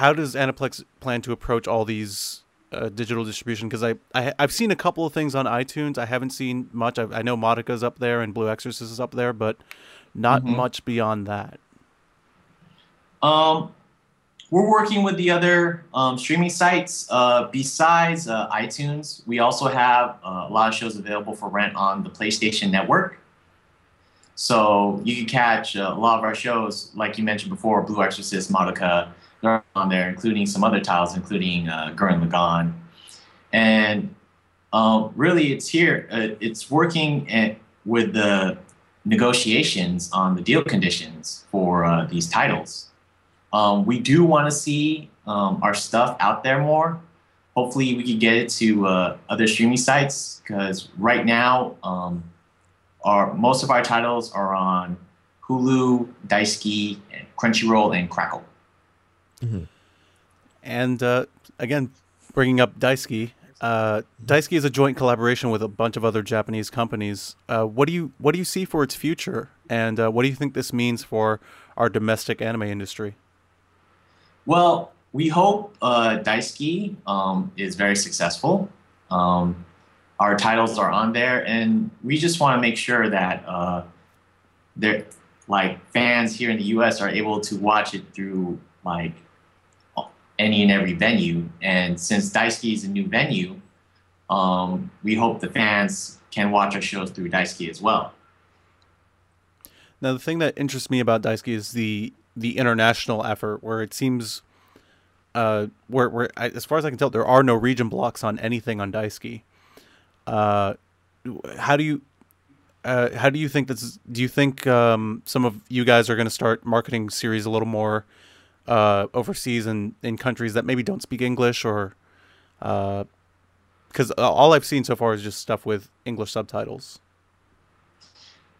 how does Aniplex plan to approach all these uh, digital distribution? Because I, I, I've seen a couple of things on iTunes. I haven't seen much. I, I know Madoka's up there and Blue Exorcist is up there, but not mm-hmm. much beyond that. Um... We're working with the other um, streaming sites. Uh, besides uh, iTunes, we also have uh, a lot of shows available for rent on the PlayStation Network. So you can catch uh, a lot of our shows, like you mentioned before, Blue Exorcist, Madoka, on there, including some other titles, including uh, Gurren Lagann. And uh, really, it's here. Uh, it's working at, with the negotiations on the deal conditions for uh, these titles. Um, we do want to see um, our stuff out there more. Hopefully, we can get it to uh, other streaming sites, because right now, um, our most of our titles are on Hulu, DAISUKI, Crunchyroll, and Crackle. Mm-hmm. And uh, again, bringing up DAISUKI, uh, DAISUKI is a joint collaboration with a bunch of other Japanese companies. Uh, what do you what do you see for its future, and uh, what do you think this means for our domestic anime industry? Well, we hope uh, DAISUKI um, is very successful. Um, our titles are on there, and we just want to make sure that uh, they're like fans here in the U S are able to watch it through like any and every venue. And since DAISUKI is a new venue, um, we hope the fans can watch our shows through DAISUKI as well. Now, the thing that interests me about DAISUKI is the the international effort, where it seems, uh, where where I, as far as I can tell, there are no region blocks on anything on DAISUKI. Uh, how do you? Uh, how do you think that's, do you think um, some of you guys are going to start marketing series a little more uh, overseas and in countries that maybe don't speak English, or, because uh, all I've seen so far is just stuff with English subtitles.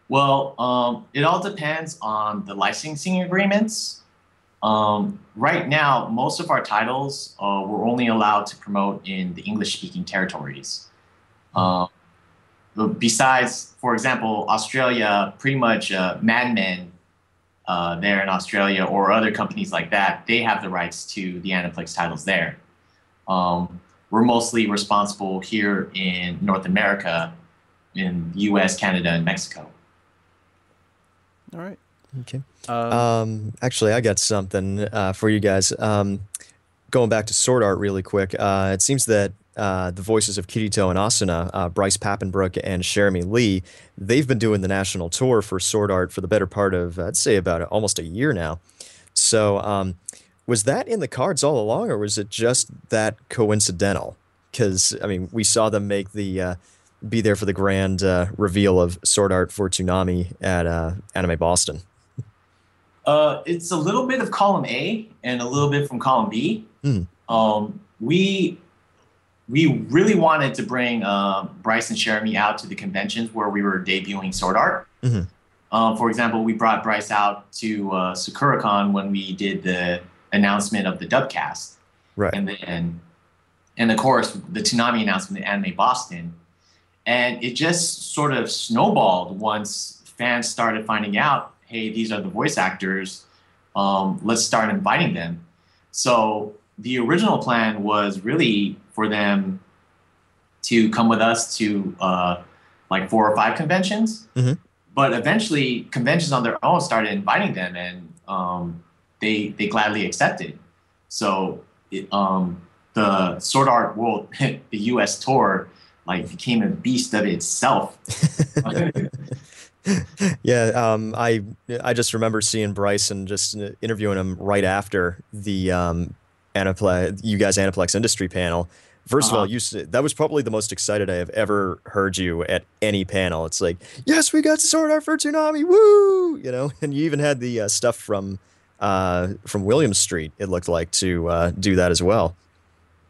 Well, um, it all depends on the licensing agreements. Um, right now, most of our titles uh, we're only allowed to promote in the English-speaking territories. Um, Besides, for example, Australia, pretty much uh, Mad Men uh, there in Australia, or other companies like that, they have the rights to the Aniplex titles there. Um, we're mostly responsible here in North America, in U S, Canada, and Mexico. All right. Okay. Um, um, actually, I got something uh, for you guys. Um, going back to Sword Art really quick, uh, it seems that Uh, the voices of Kirito and Asuna, uh, Bryce Papenbrook and Jeremy Lee, they've been doing the national tour for Sword Art for the better part of, I'd say, about almost a year now. So um, was that in the cards all along, or was it just that coincidental? Because, I mean, we saw them make the, uh, be there for the grand uh, reveal of Sword Art for Toonami at uh, Anime Boston. Uh, it's a little bit of column A and a little bit from column B. Mm. Um, we... We really wanted to bring uh, Bryce and Jeremy out to the conventions where we were debuting Sword Art. Mm-hmm. Um, for example, we brought Bryce out to uh, SakuraCon when we did the announcement of the dubcast. Right. And then, and of course, the Toonami announcement at Anime Boston. And it just sort of snowballed once fans started finding out, hey, these are the voice actors. Um, let's start inviting them. So the original plan was really for them to come with us to uh, like four or five conventions. Mm-hmm. But eventually conventions on their own started inviting them, and um, they they gladly accepted. So it, um, the Sword Art World, the U S tour, like became a beast of itself. Yeah, um, I, I just remember seeing Bryce and just interviewing him right after the um, – Aniplex, you guys, Aniplex Industry Panel. First uh-huh. of all, you that was probably the most excited I have ever heard you at any panel. It's like, yes, we got Sword Art for Toonami, woo! You know, and you even had the uh, stuff from uh, from William Street. It looked like to uh, do that as well.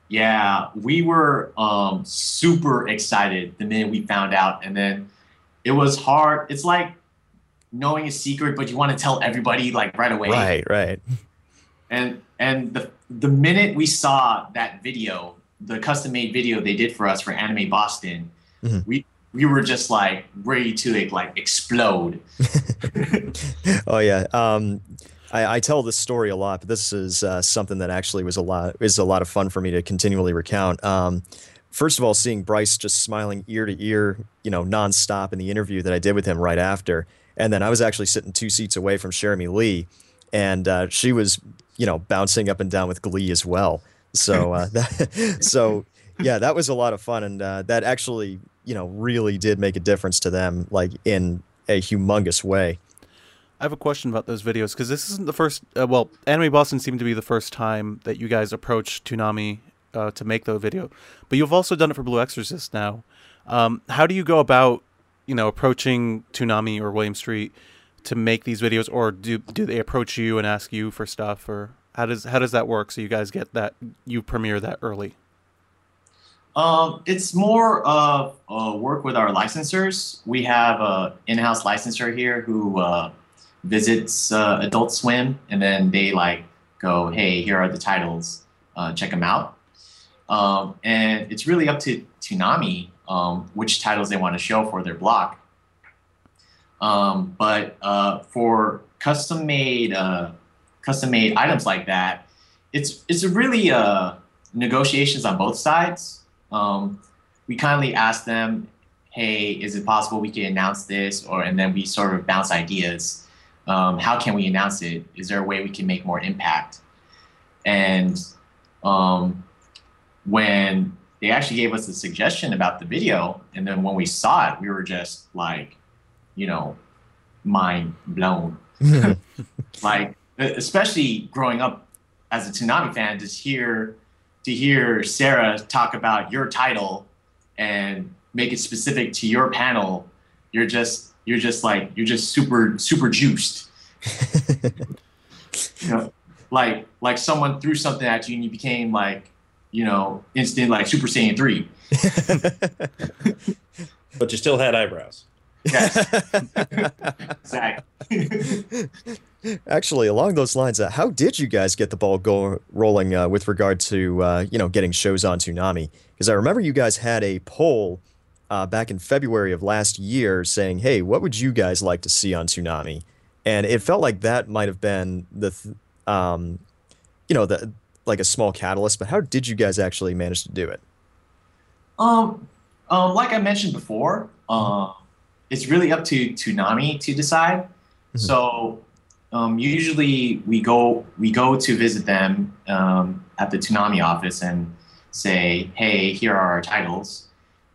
Yeah, we were um, super excited the minute we found out, and then it was hard. It's like knowing a secret, but you want to tell everybody like right away. Right, right. And and the the minute we saw that video, the custom made video they did for us for Anime Boston, mm-hmm. we we were just like ready to like explode. Oh yeah, um, I, I tell this story a lot, but this is uh, something that actually was a lot is a lot of fun for me to continually recount. Um, first of all, seeing Bryce just smiling ear to ear, you know, nonstop in the interview that I did with him right after, and then I was actually sitting two seats away from Jeremy Lee, and uh, she was, you know, bouncing up and down with glee as well. So, uh, that, so yeah, that was a lot of fun. And uh, that actually, you know, really did make a difference to them, like in a humongous way. I have a question about those videos, because this isn't the first... Uh, well, Anime Boston seemed to be the first time that you guys approached Toonami uh, to make the video. But you've also done it for Blue Exorcist now. Um, how do you go about, you know, approaching Toonami or William Street to make these videos? Or do do they approach you and ask you for stuff? Or how does how does that work, so you guys get that... You premiere that early? Um, it's more of uh, work with our licensors. We have an in-house licensor here who... Uh, visits uh, Adult Swim, and then they like go, hey, here are the titles, uh, check them out. Um, and it's really up to Toonami um, which titles they want to show for their block. Um, but uh, for custom made uh, custom made items like that, it's it's really uh, negotiations on both sides. Um, we kindly ask them, hey, is it possible we can announce this? Or and then we sort of bounce ideas. Um, how can we announce it? Is there a way we can make more impact? And um, when they actually gave us a suggestion about the video, and then when we saw it, we were just like, you know, mind blown. Like, especially growing up as a Toonami fan, just hear, to hear Sarah talk about your title and make it specific to your panel, you're just... You're just like, you're just super, super juiced. You know, like, like someone threw something at you and you became like, you know, instant, like Super Saiyan three. But you still had eyebrows. Yes. Exactly. Actually, along those lines, uh, how did you guys get the ball go rolling uh, with regard to, uh, you know, getting shows on Toonami? Because I remember you guys had a poll Uh, back in February of last year saying, hey, what would you guys like to see on Toonami? And it felt like that might have been the, th um, you know, the like a small catalyst, but how did you guys actually manage to do it? Um, um like I mentioned before, uh, it's really up to Toonami to decide. Mm-hmm. So um, usually we go, we go to visit them um, at the Toonami office and say, hey, here are our titles.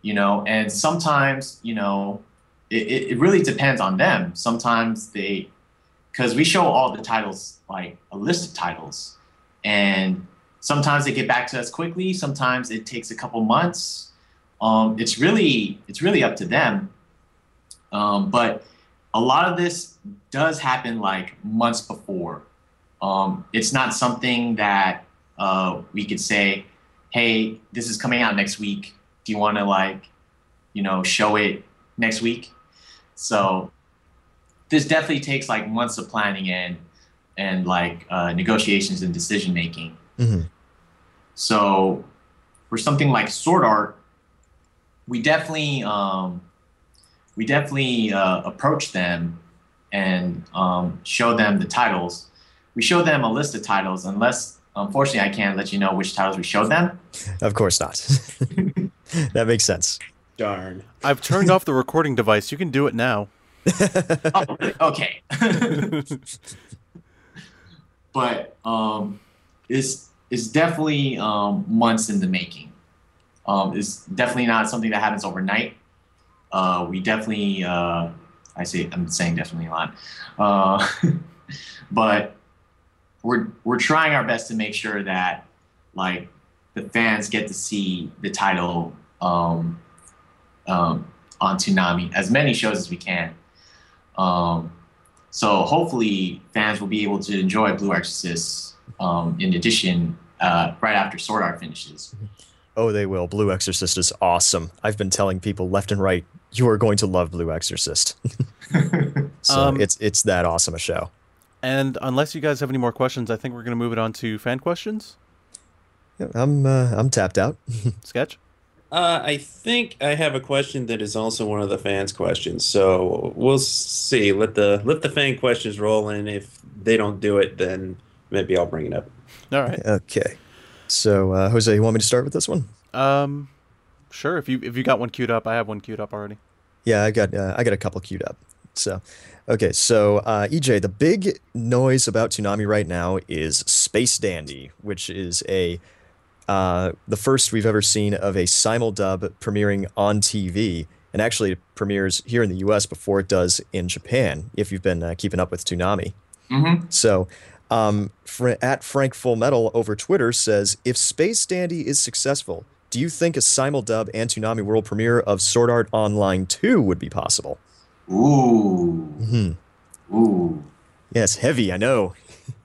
You know, and sometimes, you know, it, it really depends on them. Sometimes they, because we show all the titles, like a list of titles, and sometimes they get back to us quickly. Sometimes it takes a couple months. Um, it's really, it's really up to them. Um, but a lot of this does happen like months before. Um, it's not something that uh, we could say, hey, this is coming out next week. Do you want to, like, you know, show it next week? So this definitely takes, like, months of planning and, and like, uh, negotiations and decision-making. Mm-hmm. So for something like Sword Art, we definitely, um, we definitely uh, approach them and um, show them the titles. We show them a list of titles, unless, unfortunately, I can't let you know which titles we showed them. Of course not. That makes sense. Darn. I've turned off the recording device. You can do it now. Oh, okay. But um, it's, it's definitely um, months in the making. Um, it's definitely not something that happens overnight. Uh, we definitely, uh, I say, I'm saying definitely a lot. Uh, but we're, we're trying our best to make sure that, like, the fans get to see the title um, um, on Toonami, as many shows as we can. Um, so hopefully fans will be able to enjoy Blue Exorcist um, in addition uh, right after Sword Art finishes. Oh, they will. Blue Exorcist is awesome. I've been telling people left and right, you are going to love Blue Exorcist. So um, it's, it's that awesome a show. And unless you guys have any more questions, I think we're going to move it on to fan questions. I'm uh, I'm tapped out. Sketch? Uh, I think I have a question that is also one of the fans' questions. So we'll see. Let the let the fan questions roll, and if they don't do it, then maybe I'll bring it up. All right. Okay. So uh, Jose, you want me to start with this one? Um, sure. If you if you got one queued up, I have one queued up already. Yeah, I got uh, I got a couple queued up. So, okay, so uh, E J, the big noise about Toonami right now is Space Dandy, which is a Uh, the first we've ever seen of a simul dub premiering on T V, and actually premieres here in the U S before it does in Japan, if you've been uh, keeping up with Toonami. Mm-hmm. So um, fr- at Frank Full Metal over Twitter says, if Space Dandy is successful, do you think a Simuldub and Toonami world premiere of Sword Art Online two would be possible? Ooh. Mm-hmm. Ooh. Yes, yeah, heavy, I know.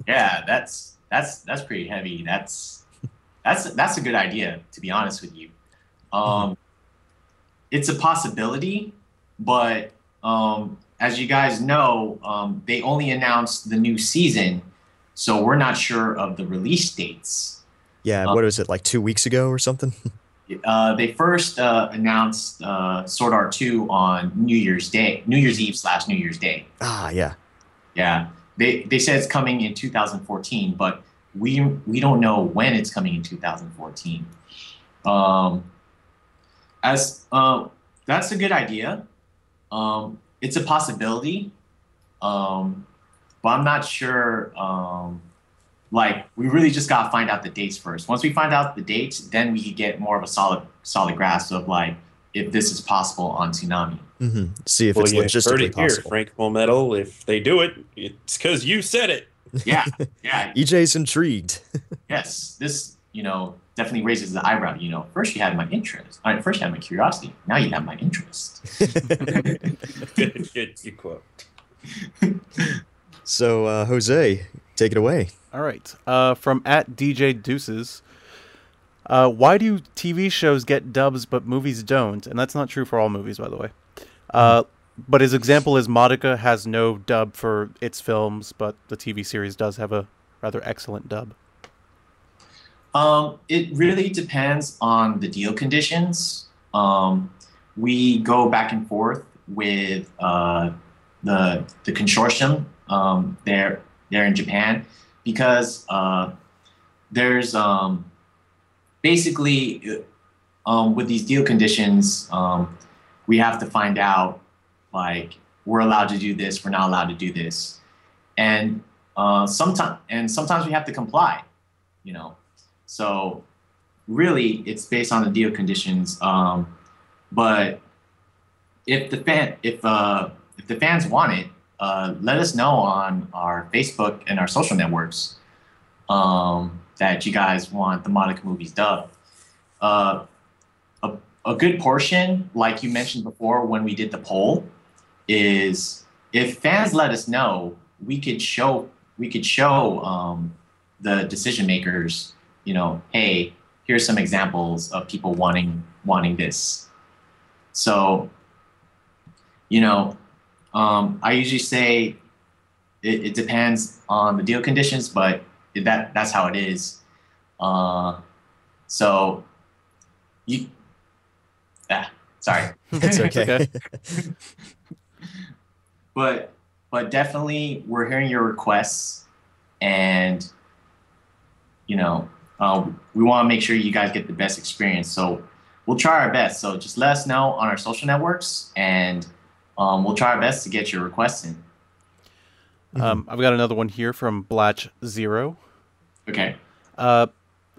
Yeah, that's that's that's pretty heavy. That's that's that's a good idea, to be honest with you. Um, mm-hmm. It's a possibility, but um, as you guys know, um, they only announced the new season, so we're not sure of the release dates. Yeah, um, what was it, like two weeks ago or something? Uh, they first uh, announced uh, Sword Art two on New Year's Day, New Year's Eve slash New Year's Day. Ah, yeah, yeah. They they said it's coming in two thousand fourteen, but we we don't know when it's coming in two thousand fourteen. Um. As uh, that's a good idea. Um, it's a possibility, um, but I'm not sure. Um, like, we really just gotta find out the dates first. Once we find out the dates, then we could get more of a solid, solid grasp of like if this is possible on Toonami. Mm-hmm. See if well, it's you logistically heard it possible. Here, Frank Fullmetal. If they do it, it's because you said it. Yeah, yeah. E J's intrigued. Yes, this you know. Definitely raises the eyebrow. You know, first you had my interest. I mean, first you had my curiosity. Now you have my interest. Good, good, good quote. So, uh, Jose, take it away. All right. Uh, from at D J Deuces, uh, why do T V shows get dubs but movies don't? And that's not true for all movies, by the way. Uh, but his example is Madoka has no dub for its films, but the T V series does have a rather excellent dub. Um, it really depends on the deal conditions. Um, we go back and forth with uh, the the consortium um, there there in Japan because uh, there's um, basically um, with these deal conditions um, we have to find out like we're allowed to do this, we're not allowed to do this, and uh, sometimes and sometimes we have to comply, you know. So really, it's based on the deal conditions. Um, but if the fan, if uh, if the fans want it, uh, let us know on our Facebook and our social networks um, that you guys want the Madoka movies dubbed. Uh, a, a good portion, like you mentioned before when we did the poll, is if fans let us know, we could show we could show um, the decision makers. You know, hey, here's some examples of people wanting wanting this. So, you know, um, I usually say it, it depends on the deal conditions, but that that's how it is. Uh, so, you, ah, sorry, it's okay. but but definitely, we're hearing your requests, and you know. Uh, we want to make sure you guys get the best experience, so we'll try our best. So just let us know on our social networks, and um, we'll try our best to get your requests in. Mm-hmm. Um, I've got another one here from Blatch Zero. Okay. Uh,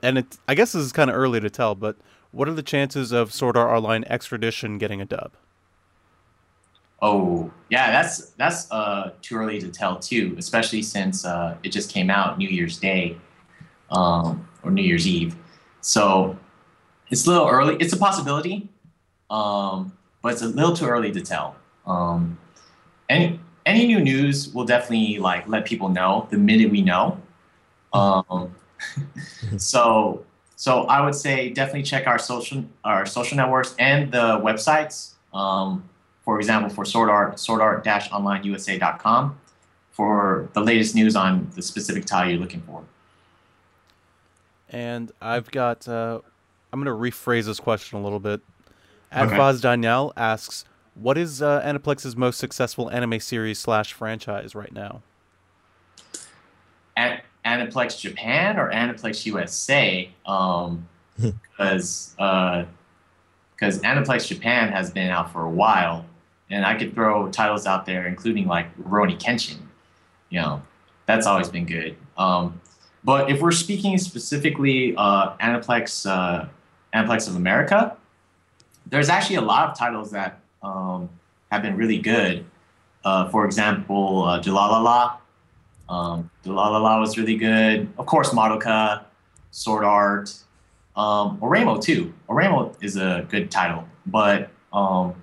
and it, I guess this is kind of early to tell, but what are the chances of Sword Art Online Extradition getting a dub? Oh, yeah, that's that's uh, too early to tell too, especially since uh, it just came out New Year's Day. Um, or New Year's Eve. So it's a little early. It's a possibility, um, but it's a little too early to tell. Um, any any new news, we'll definitely like let people know the minute we know. Um, so so I would say definitely check our social our social networks and the websites. Um, for example, for Sword Art, sword art dash online u s a dot com for the latest news on the specific tile you're looking for. And I've got, uh, I'm going to rephrase this question a little bit. At okay. Vaz Daniel asks, what is uh, Aniplex's most successful anime series slash franchise right now? At Aniplex Japan or Aniplex U S A? Um, because uh, because Aniplex Japan has been out for a while, and I could throw titles out there, including like Rurouni Kenshin. You know, that's always been good. Um, But if we're speaking specifically uh, Aniplex, uh, Aniplex of America, there's actually a lot of titles that um, have been really good. Uh, for example, uh, Jalalala. Um, Jalalala was really good. Of course, Madoka, Sword Art, um, Oremo too. Oremo is a good title, but um,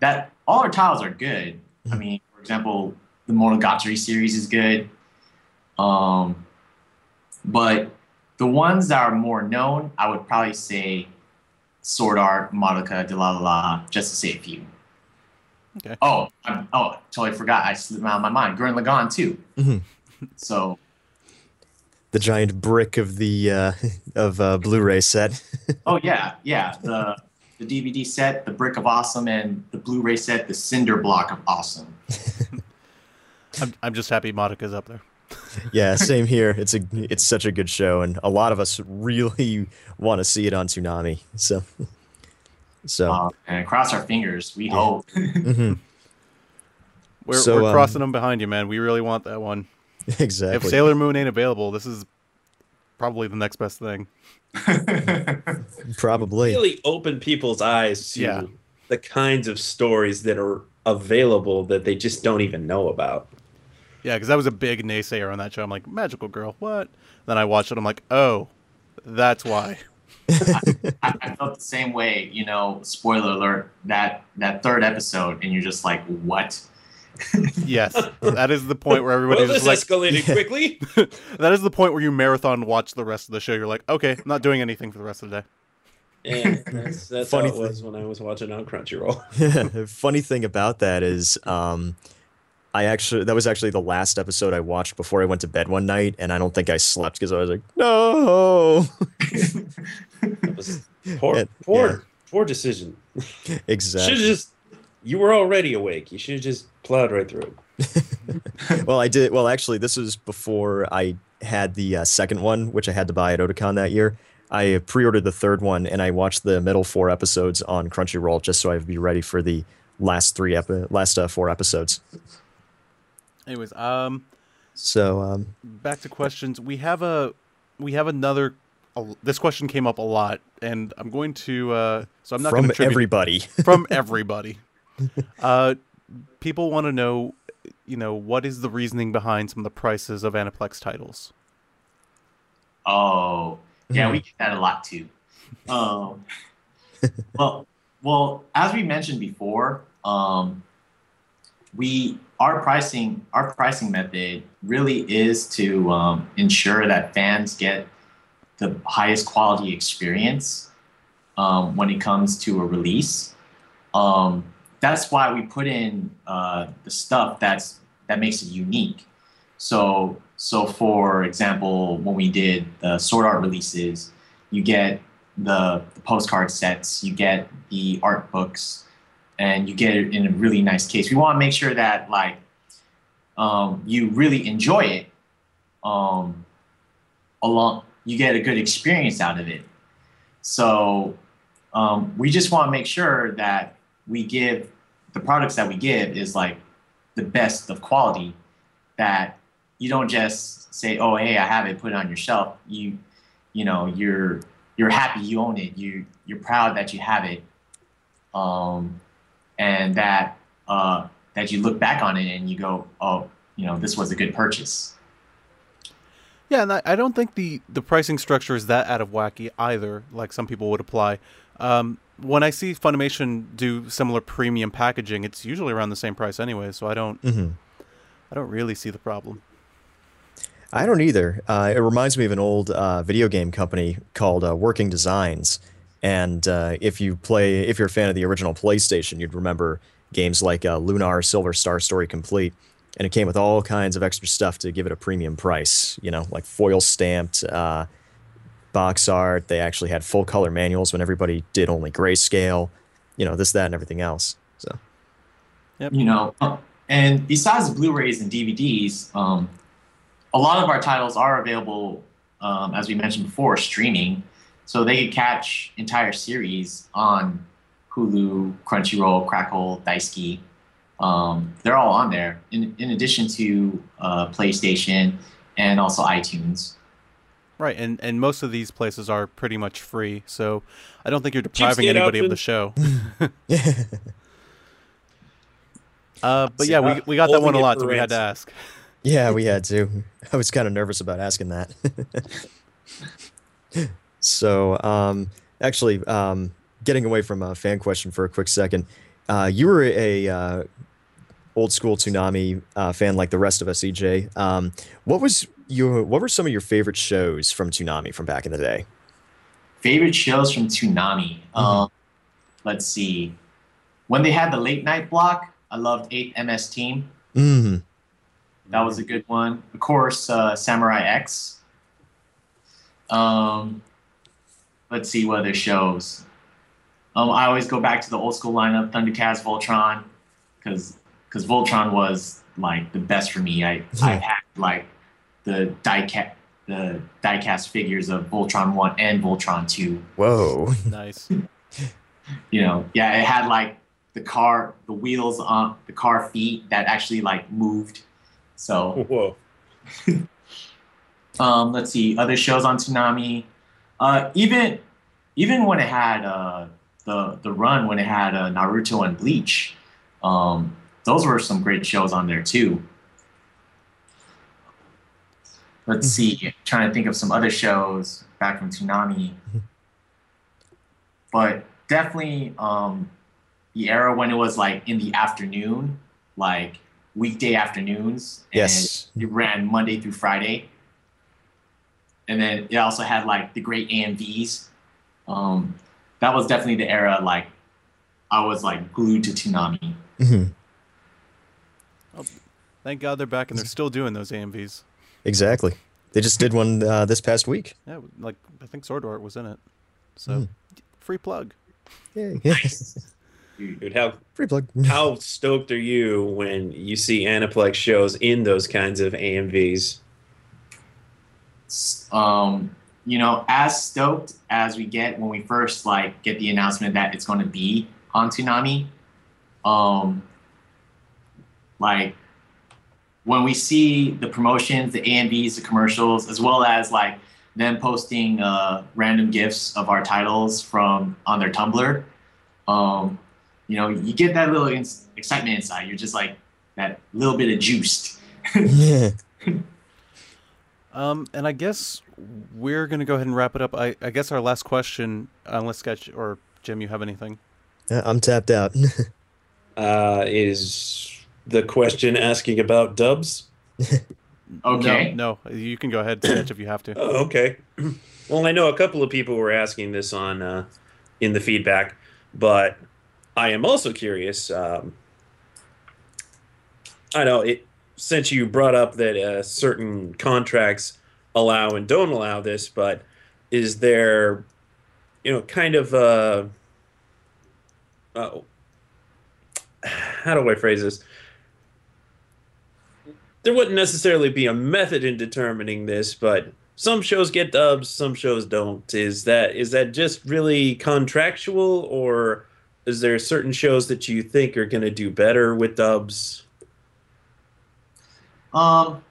that all our titles are good. I mean, for example, the Monogatari series is good. Um, but the ones that are more known, I would probably say Sword Art, Madoka, Jalalala, just to say a few. Okay. Oh, I, oh, totally forgot. I slipped out of my mind. Gurren Lagann too. Mm-hmm. So, the giant brick of the uh, of uh, Blu-ray set. Oh yeah, yeah. The the D V D set, the brick of awesome, and the Blu-ray set, the cinder block of awesome. I'm I'm just happy Madoka's up there. Yeah, same here. It's a it's such a good show, and a lot of us really want to see it on Toonami. So. So um, and cross our fingers. We yeah. hope. Mm-hmm. We're, so, we're um, crossing them behind you, man. We really want that one. Exactly. If Sailor Moon ain't available, this is probably the next best thing. Probably. Really open people's eyes to yeah. the kinds of stories that are available that they just don't even know about. Yeah, because I was a big naysayer on that show. I'm like, Magical Girl, what? And then I watched it. I'm like, oh, that's why. I, I felt the same way, you know, spoiler alert, that, that third episode, and you're just like, what? Yes, that is the point where everybody's well, like... escalated yeah. quickly. That is the point where you marathon watch the rest of the show. You're like, okay, not doing anything for the rest of the day. Yeah, that's, that's funny how it was when I was watching on Crunchyroll. Yeah, funny thing about that is... Um, I actually, that was actually the last episode I watched before I went to bed one night, and I don't think I slept because I was like, no. That was poor, and, poor, yeah. poor decision. Exactly. Should just, you were already awake. You should have just plowed right through it. Well, I did. Well, actually, this was before I had the uh, second one, which I had to buy at Otakon that year. I pre-ordered the third one, and I watched the middle four episodes on Crunchyroll just so I'd be ready for the last three, epi last uh, four episodes. Anyways, um, so um, back to questions. We have a, we have another. Uh, this question came up a lot, and I'm going to. Uh, so I'm not going to from everybody. From everybody, uh, people want to know, you know, what is the reasoning behind some of the prices of Aniplex titles? Oh yeah, we get that a lot too. Um, well, well, as we mentioned before, um, we. Our pricing, our pricing method really is to um, ensure that fans get the highest quality experience um, when it comes to a release. Um, that's why we put in uh, the stuff that's that makes it unique. So, so for example, when we did the Sword Art releases, you get the, the postcard sets, you get the art books. And you get it in a really nice case. We want to make sure that like um, you really enjoy it. Um, along, you get a good experience out of it. So um, we just want to make sure that we give the products that we give is like the best of quality. That you don't just say, "Oh, hey, I have it. Put it on your shelf." You, you know, you're you're happy you own it. You you're proud that you have it. Um, And that uh, that you look back on it and you go, oh, you know, this was a good purchase. Yeah, and I, I don't think the the pricing structure is that out of wacky either, like some people would apply. Um, when I see Funimation do similar premium packaging, it's usually around the same price anyway. So I don't, mm-hmm. I don't really see the problem. I don't either. Uh, it reminds me of an old uh, video game company called uh, Working Designs. And uh, if you play, if you're a fan of the original PlayStation, you'd remember games like uh, Lunar, Silver Star Story Complete, and it came with all kinds of extra stuff to give it a premium price. You know, like foil stamped uh, box art. They actually had full color manuals when everybody did only grayscale. You know, this, that, and everything else. So, yep. You know, and besides Blu-rays and D V Ds, um, a lot of our titles are available, um, as we mentioned before, streaming. So they could catch entire series on Hulu, Crunchyroll, Crackle, DAISUKI. Um, they're all on there, in, in addition to uh, PlayStation and also iTunes. Right, and, and most of these places are pretty much free, so I don't think you're depriving anybody of the show. Uh, but yeah, we, we got that one a lot, so we had to ask. Yeah, we had to. I was kind of nervous about asking that. So, um, actually, um, getting away from a fan question for a quick second, uh, you were a uh, old-school Toonami uh, fan like the rest of us, E J. Um, what was your, what were some of your favorite shows from Toonami from back in the day? Favorite shows from Toonami? Mm-hmm. Um, let's see. When they had the late-night block, I loved eighth M S Team. Mm-hmm. That was a good one. Of course, uh, Samurai X. Um, let's see what other shows. Um, I always go back to the old school lineup, Thundercats, Voltron, because because Voltron was like the best for me. I yeah. I had like the diecast the diecast figures of Voltron one and Voltron two. Whoa, nice. You know, yeah, it had like the car, the wheels on the car feet that actually like moved. So. Whoa. Um, let's see, other shows on Toonami. Uh, even even when it had uh, the the run when it had uh, Naruto and Bleach, um, those were some great shows on there too. Let's see, I'm trying to think of some other shows back from Toonami, but definitely um, the era when it was like in the afternoon, like weekday afternoons. And yes, it ran Monday through Friday. And then it also had like the great A M Vs. Um, that was definitely the era like I was like glued to Toonami. Mm-hmm. Oh, thank God they're back and they're still doing those A M Vs. Exactly. They just did one uh, this past week. Yeah, like I think Sword Art was in it. So mm. free plug. Yeah. Nice. Dude, how free plug. How stoked are you when you see Aniplex shows in those kinds of A M Vs? Um, you know, as stoked as we get when we first like get the announcement that it's going to be on Toonami. Um, like when we see the promotions, the A M Vs, the commercials, as well as like them posting uh, random gifs of our titles from on their Tumblr. Um, you know, you get that little in excitement inside. You're just like that little bit of juiced. Yeah. Um, and I guess we're going to go ahead and wrap it up. I, I guess our last question, unless Sketch or Jim, you have anything? Uh, I'm tapped out. uh, is the question asking about dubs? Okay. No, no, you can go ahead, Sketch, if you have to. Oh, okay. Well, I know a couple of people were asking this on uh, in the feedback, but I am also curious. Um, I know it. Since you brought up that uh, certain contracts allow and don't allow this, but is there, you know, kind of a, uh, how do I phrase this? There wouldn't necessarily be a method in determining this, but some shows get dubs, some shows don't. Is that is that just really contractual, or is there certain shows that you think are going to do better with dubs? Um,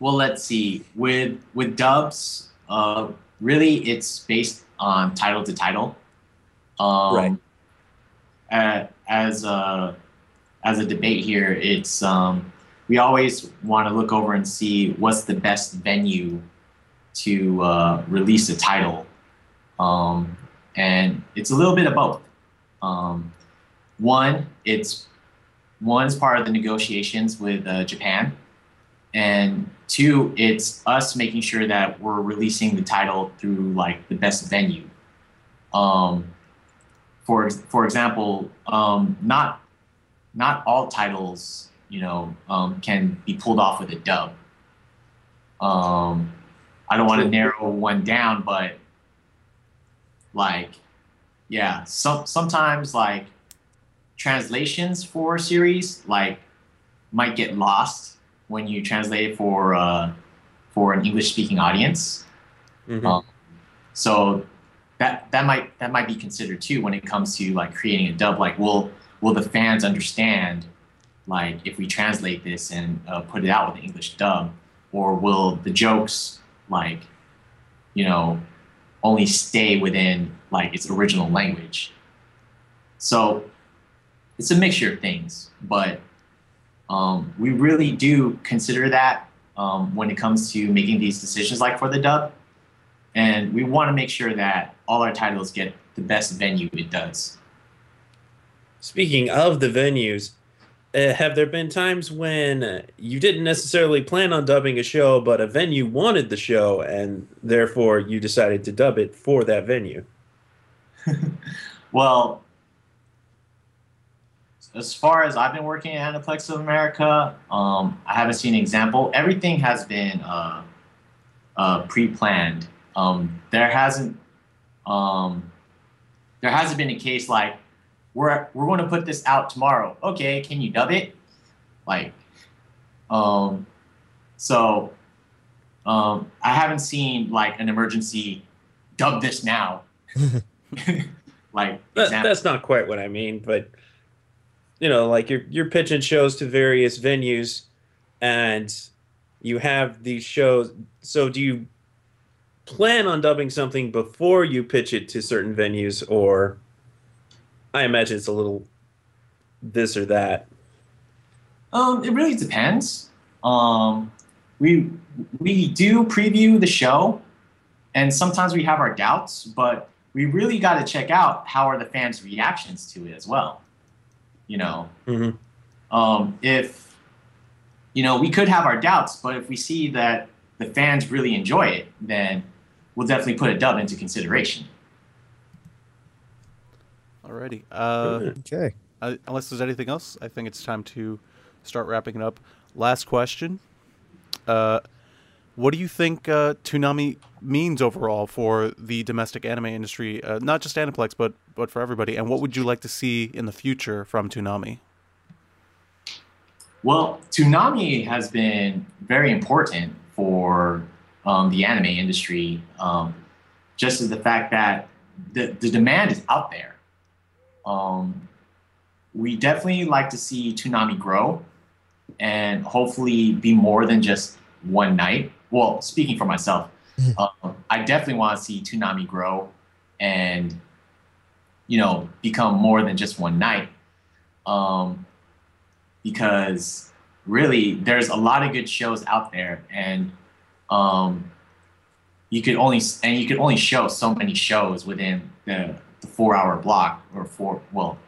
well, let's see. With with dubs, uh, really, it's based on title to title. Um, right. Uh, as a as a debate here, it's um, we always want to look over and see what's the best venue to uh, release a title, um, and it's a little bit of both. Um, one, it's one's part of the negotiations with uh, Japan. And two, it's us making sure that we're releasing the title through like the best venue. Um, for for example, um, not not all titles, you know, um, can be pulled off with a dub. Um, I don't want to narrow one down, but like, yeah, some sometimes like translations for series like might get lost when you translate it for uh, for an English-speaking audience, mm-hmm. um, so that that might that might be considered too when it comes to like creating a dub. Like, will will the fans understand? Like, if we translate this and uh, put it out with an English dub, or will the jokes like, you know, only stay within like its original language? So it's a mixture of things, but Um, we really do consider that um, when it comes to making these decisions, like for the dub. And we want to make sure that all our titles get the best venue it does. Speaking of the venues, uh, have there been times when you didn't necessarily plan on dubbing a show, but a venue wanted the show, and therefore you decided to dub it for that venue? Well, as far as I've been working at Aniplex of America, um, I haven't seen an example. Everything has been uh, uh, pre-planned. Um, there hasn't um, there hasn't been a case like, we're we're going to put this out tomorrow. Okay, can you dub it? Like, um, so um, I haven't seen like an emergency dub this now. Like that, that's not quite what I mean, but. You know, like you're you're pitching shows to various venues, and you have these shows. So, do you plan on dubbing something before you pitch it to certain venues, or I imagine it's a little this or that? Um, it really depends. Um, we we do preview the show, and sometimes we have our doubts, but we really got to check out how are the fans' reactions to it as well. You know, mm-hmm. um, if, you know, we could have our doubts, but if we see that the fans really enjoy it, then we'll definitely put a dub into consideration. Alrighty. Uh, okay. Uh, unless there's anything else, I think it's time to start wrapping it up. Last question. Uh, what do you think uh, Toonami means overall for the domestic anime industry, uh, not just Aniplex, but but for everybody? And what would you like to see in the future from Toonami? Well, Toonami has been very important for um, the anime industry, um, just as the fact that the, the demand is out there. Um, we definitely like to see Toonami grow and hopefully be more than just one night. Well, speaking for myself, um, I definitely want to see Toonami grow and, you know, become more than just one night. Um, because really, there's a lot of good shows out there, and um, you could only and you could only show so many shows within the, the four-hour block, or four, well,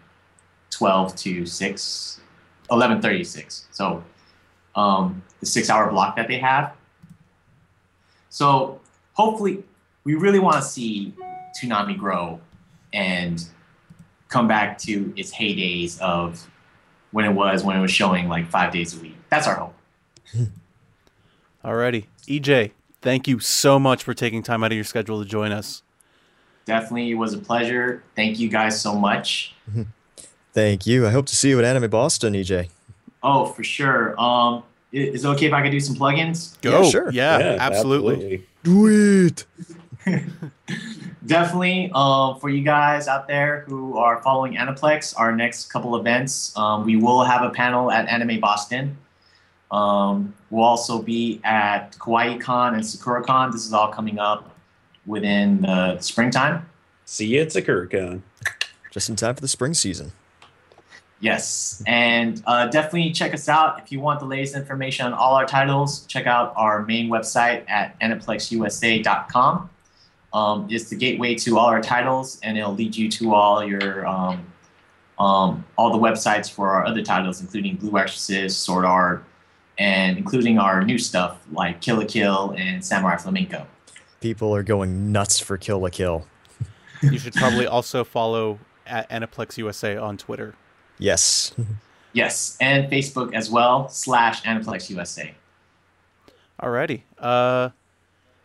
twelve to six, eleven thirty six. So um, the six-hour block that they have. So hopefully, we really want to see Toonami grow and come back to its heydays of when it was, when it was showing like five days a week. That's our hope. Alrighty. E J, thank you so much for taking time out of your schedule to join us. Definitely. It was a pleasure. Thank you guys so much. Thank you. I hope to see you at Anime Boston, E J. Oh, for sure. Um, is it okay if I could do some plugins? Go. Yeah, sure. Yeah, yeah, absolutely. absolutely. Do it. Definitely, uh, for you guys out there who are following Aniplex, our next couple events, um, we will have a panel at Anime Boston. Um, we'll also be at Kawaii Con and Sakura Con. This is all coming up within the springtime. See you at Sakura Con. Just in time for the spring season. Yes, and uh, definitely check us out. If you want the latest information on all our titles, check out our main website at aniplex u s a dot com. Um, it's the gateway to all our titles, and it'll lead you to all your um, um, all the websites for our other titles, including Blue Exorcist, Sword Art, and including our new stuff like Kill la Kill and Samurai Flamenco. People are going nuts for Kill la Kill. You should probably also follow at Aniplex U S A on Twitter. Yes. Yes, and Facebook as well, slash Aniplex U S A. Alrighty. Uh...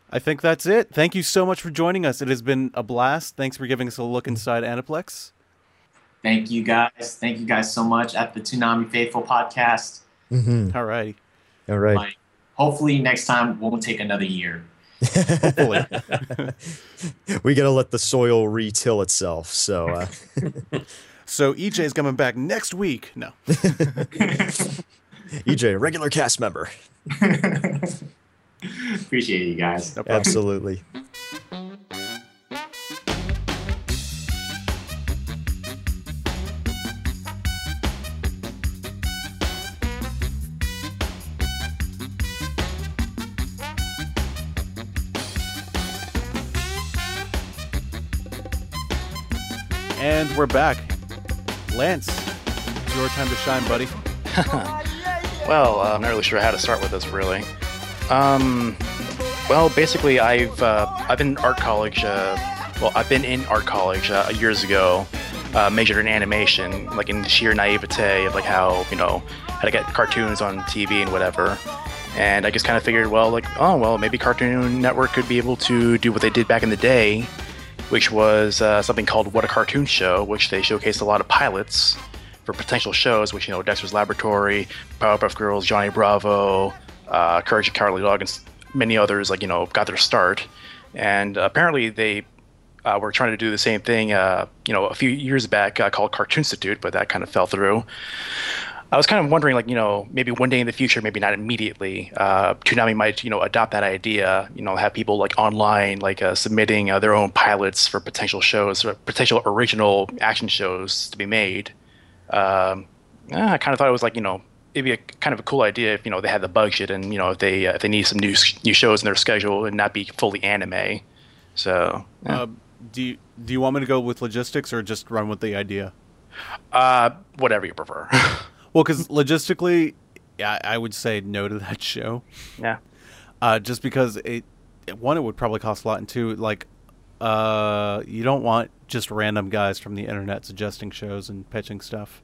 I think that's it. Thank you so much for joining us. It has been a blast. Thanks for giving us a look inside Aniplex. Thank you, guys. Thank you guys so much at the Toonami Faithful podcast. Mm-hmm. All right. All right. Like, hopefully next time won't take another year. Hopefully. We got to let the soil retill itself. So, uh... so E J's coming back next week. No. E J, regular cast member. Appreciate it, you guys. No problem. Absolutely. And we're back. Lance, it's your time to shine, buddy. Well, uh, I'm not really sure how to start with this, really. Um, well, basically, I've uh, I've been in art college. Uh, well, I've been in art college uh, years ago, uh, majored in animation, like in sheer naivete of like how you know how to get cartoons on T V and whatever. And I just kind of figured, well, like, oh, well, maybe Cartoon Network could be able to do what they did back in the day, which was uh, something called What a Cartoon Show, which they showcased a lot of pilots for potential shows, which, you know, Dexter's Laboratory, Powerpuff Girls, Johnny Bravo, uh, Courage the Cowardly Dog, and many others, like, you know, got their start. And apparently they uh, were trying to do the same thing, uh, you know, a few years back uh, called Cartoon Institute, but that kind of fell through. I was kind of wondering, like, you know, maybe one day in the future, maybe not immediately, uh, Toonami might, you know, adopt that idea, you know, have people, like, online, like, uh, submitting uh, their own pilots for potential shows, or potential original action shows to be made. Um, I kind of thought it was, like, you know, it'd be a, kind of a cool idea if, you know, they had the budget and, you know, if they, uh, if they need some new new shows in their schedule and not be fully anime. So, yeah. uh, do you, do you want me to go with logistics or just run with the idea? Uh, whatever you prefer. Well, because logistically, yeah, I would say no to that show. Yeah. Uh, just because, it, one, it would probably cost a lot, and two, like, uh, you don't want just random guys from the internet suggesting shows and pitching stuff.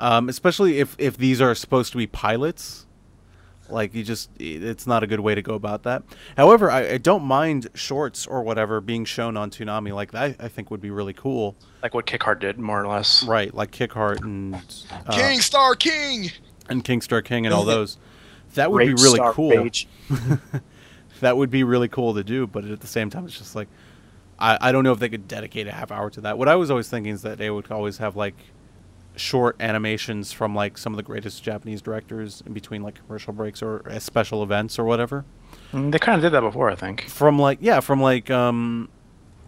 Um, especially if, if these are supposed to be pilots. Like, you just, it's not a good way to go about that. However, I, I don't mind shorts or whatever being shown on Toonami. Like, that I think would be really cool. Like what Kick Heart did, more or less. Right, like Kick Heart and... Uh, King Star King! And King Star King and all those. That would Rage be really Star cool. That would be really cool to do, but at the same time, it's just like, I, I don't know if they could dedicate a half hour to that. What I was always thinking is that they would always have, like, short animations from like some of the greatest Japanese directors in between like commercial breaks or uh, special events or whatever. They kind of did that before, I think. From like yeah, from like um,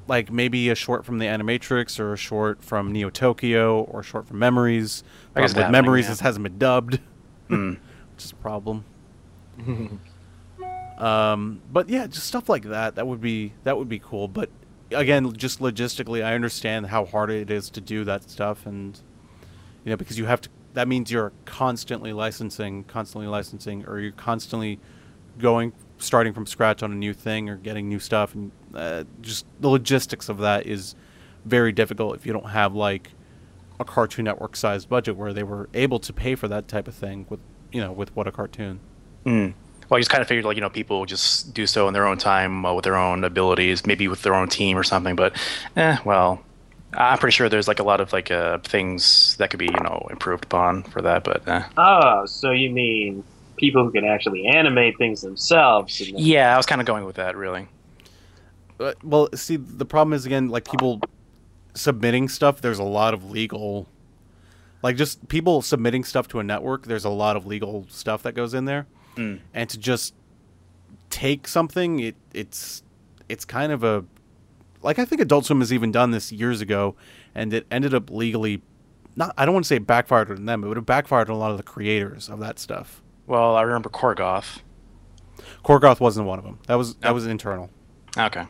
like maybe a short from The Animatrix or a short from Neo Tokyo or a short from Memories. I guess with Memories, yeah. This hasn't been dubbed, mm. which is a problem. um, but yeah, just stuff like that. That would be that would be cool. But again, just logistically, I understand how hard it is to do that stuff and. You know, because you have to, that means you're constantly licensing, constantly licensing, or you're constantly going, starting from scratch on a new thing or getting new stuff. And uh, just the logistics of that is very difficult if you don't have like a Cartoon Network sized budget where they were able to pay for that type of thing with, you know, with What a Cartoon. Mm. Well, I just kind of figured like, you know, people just do so in their own time uh, with their own abilities, maybe with their own team or something, but eh, well. I'm pretty sure there's like a lot of like uh, things that could be, you know, improved upon for that, but. Eh. Oh, so you mean people who can actually animate things themselves? And then... Yeah, I was kind of going with that, really. Uh, well, see, the problem is again, like people submitting stuff. There's a lot of legal, like just people submitting stuff to a network. There's a lot of legal stuff that goes in there, mm. and to just take something, it it's it's kind of a. Like, I think Adult Swim has even done this years ago, and it ended up legally, not I don't want to say it backfired on them, but it would have backfired on a lot of the creators of that stuff. Well, I remember Korgoth. Korgoth wasn't one of them. That was, that was internal. Okay.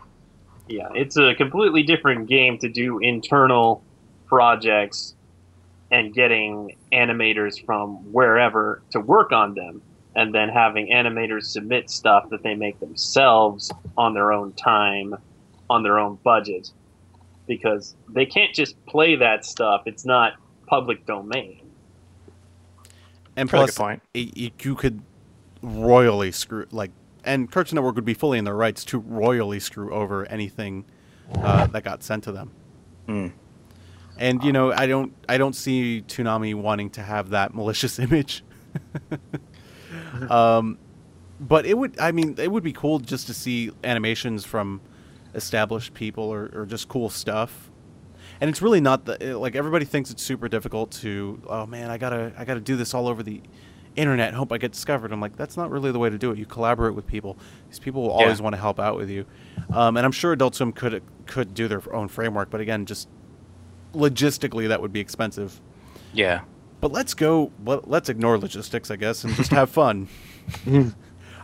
Yeah, it's a completely different game to do internal projects and getting animators from wherever to work on them, and then having animators submit stuff that they make themselves on their own time. On their own budget, because they can't just play that stuff. It's not public domain. And plus, good point. It, it, you could royally screw like, and Cartoon Network would be fully in their rights to royally screw over anything uh, that got sent to them. Mm. And you know, I don't, I don't see Toonami wanting to have that malicious image. um, but it would, I mean, it would be cool just to see animations from. Established people or, or just cool stuff, and it's really not the like everybody thinks it's super difficult to oh man I gotta I gotta do this all over the internet and hope I get discovered. I'm like, that's not really the way to do it. You collaborate with people. These people will always yeah. want to help out with you, um, and I'm sure Adult Swim could could do their own framework, but again, just logistically that would be expensive. Yeah, but let's go let's ignore logistics, I guess, and just have fun.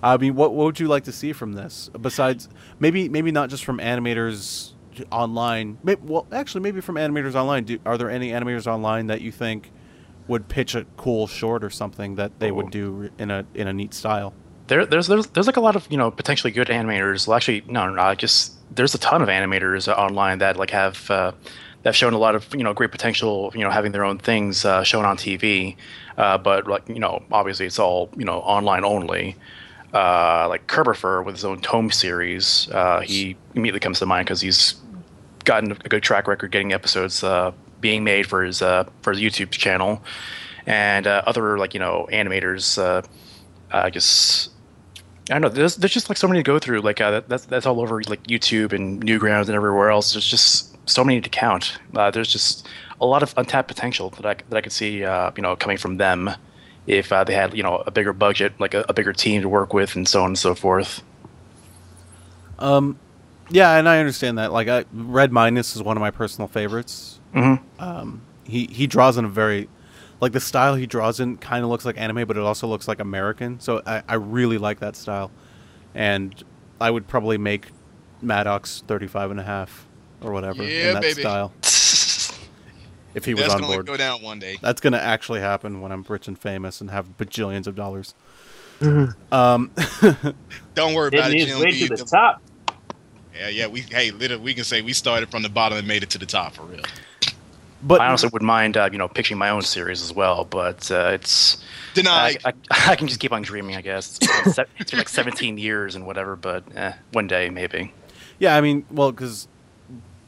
I mean, what, what would you like to see from this? Besides, maybe maybe not just from animators online, maybe, well, actually, maybe from Animators Online, do, are there any Animators Online that you think would pitch a cool short or something that they oh. would do in a in a neat style? There, there's there's there's like a lot of you know potentially good animators. Well, actually, no, no, no just there's a ton of animators online that like have uh, that have shown a lot of you know great potential. You know, having their own things uh, shown on T V, uh, but like you know, obviously it's all you know online only. Uh, like Kerberfer with his own Tome series, uh, he immediately comes to mind because he's gotten a good track record getting episodes uh, being made for his uh, for his YouTube channel, and uh, other like you know animators. Uh, I guess I don't know. There's, there's just like so many to go through. Like uh, that, that's that's all over like YouTube and Newgrounds and everywhere else. There's just so many to count. Uh, there's just a lot of untapped potential that I that I could see uh, you know coming from them. If uh, they had, you know, a bigger budget, like a, a bigger team to work with, and so on and so forth. Um, yeah, and I understand that. Like, I, Red Minus is one of my personal favorites. Mm-hmm. Um, he he draws in a very, like the style he draws in kind of looks like anime, but it also looks like American. So I, I really like that style, and I would probably make Maddox thirty-five and a half or whatever yeah, in that baby. style. If he was That's on board. That's going to go down one day. That's going to actually happen when I'm rich and famous and have bajillions of dollars. Mm-hmm. Um, Don't worry about it. Way to the double. top. Yeah, yeah. We hey, literally, we can say we started from the bottom and made it to the top for real. But I honestly wouldn't mind, uh, you know, pitching my own series as well. But uh, it's denied. I, I, I can just keep on dreaming, I guess. It's been, it's been like seventeen years and whatever, but eh, one day maybe. Yeah, I mean, well, because.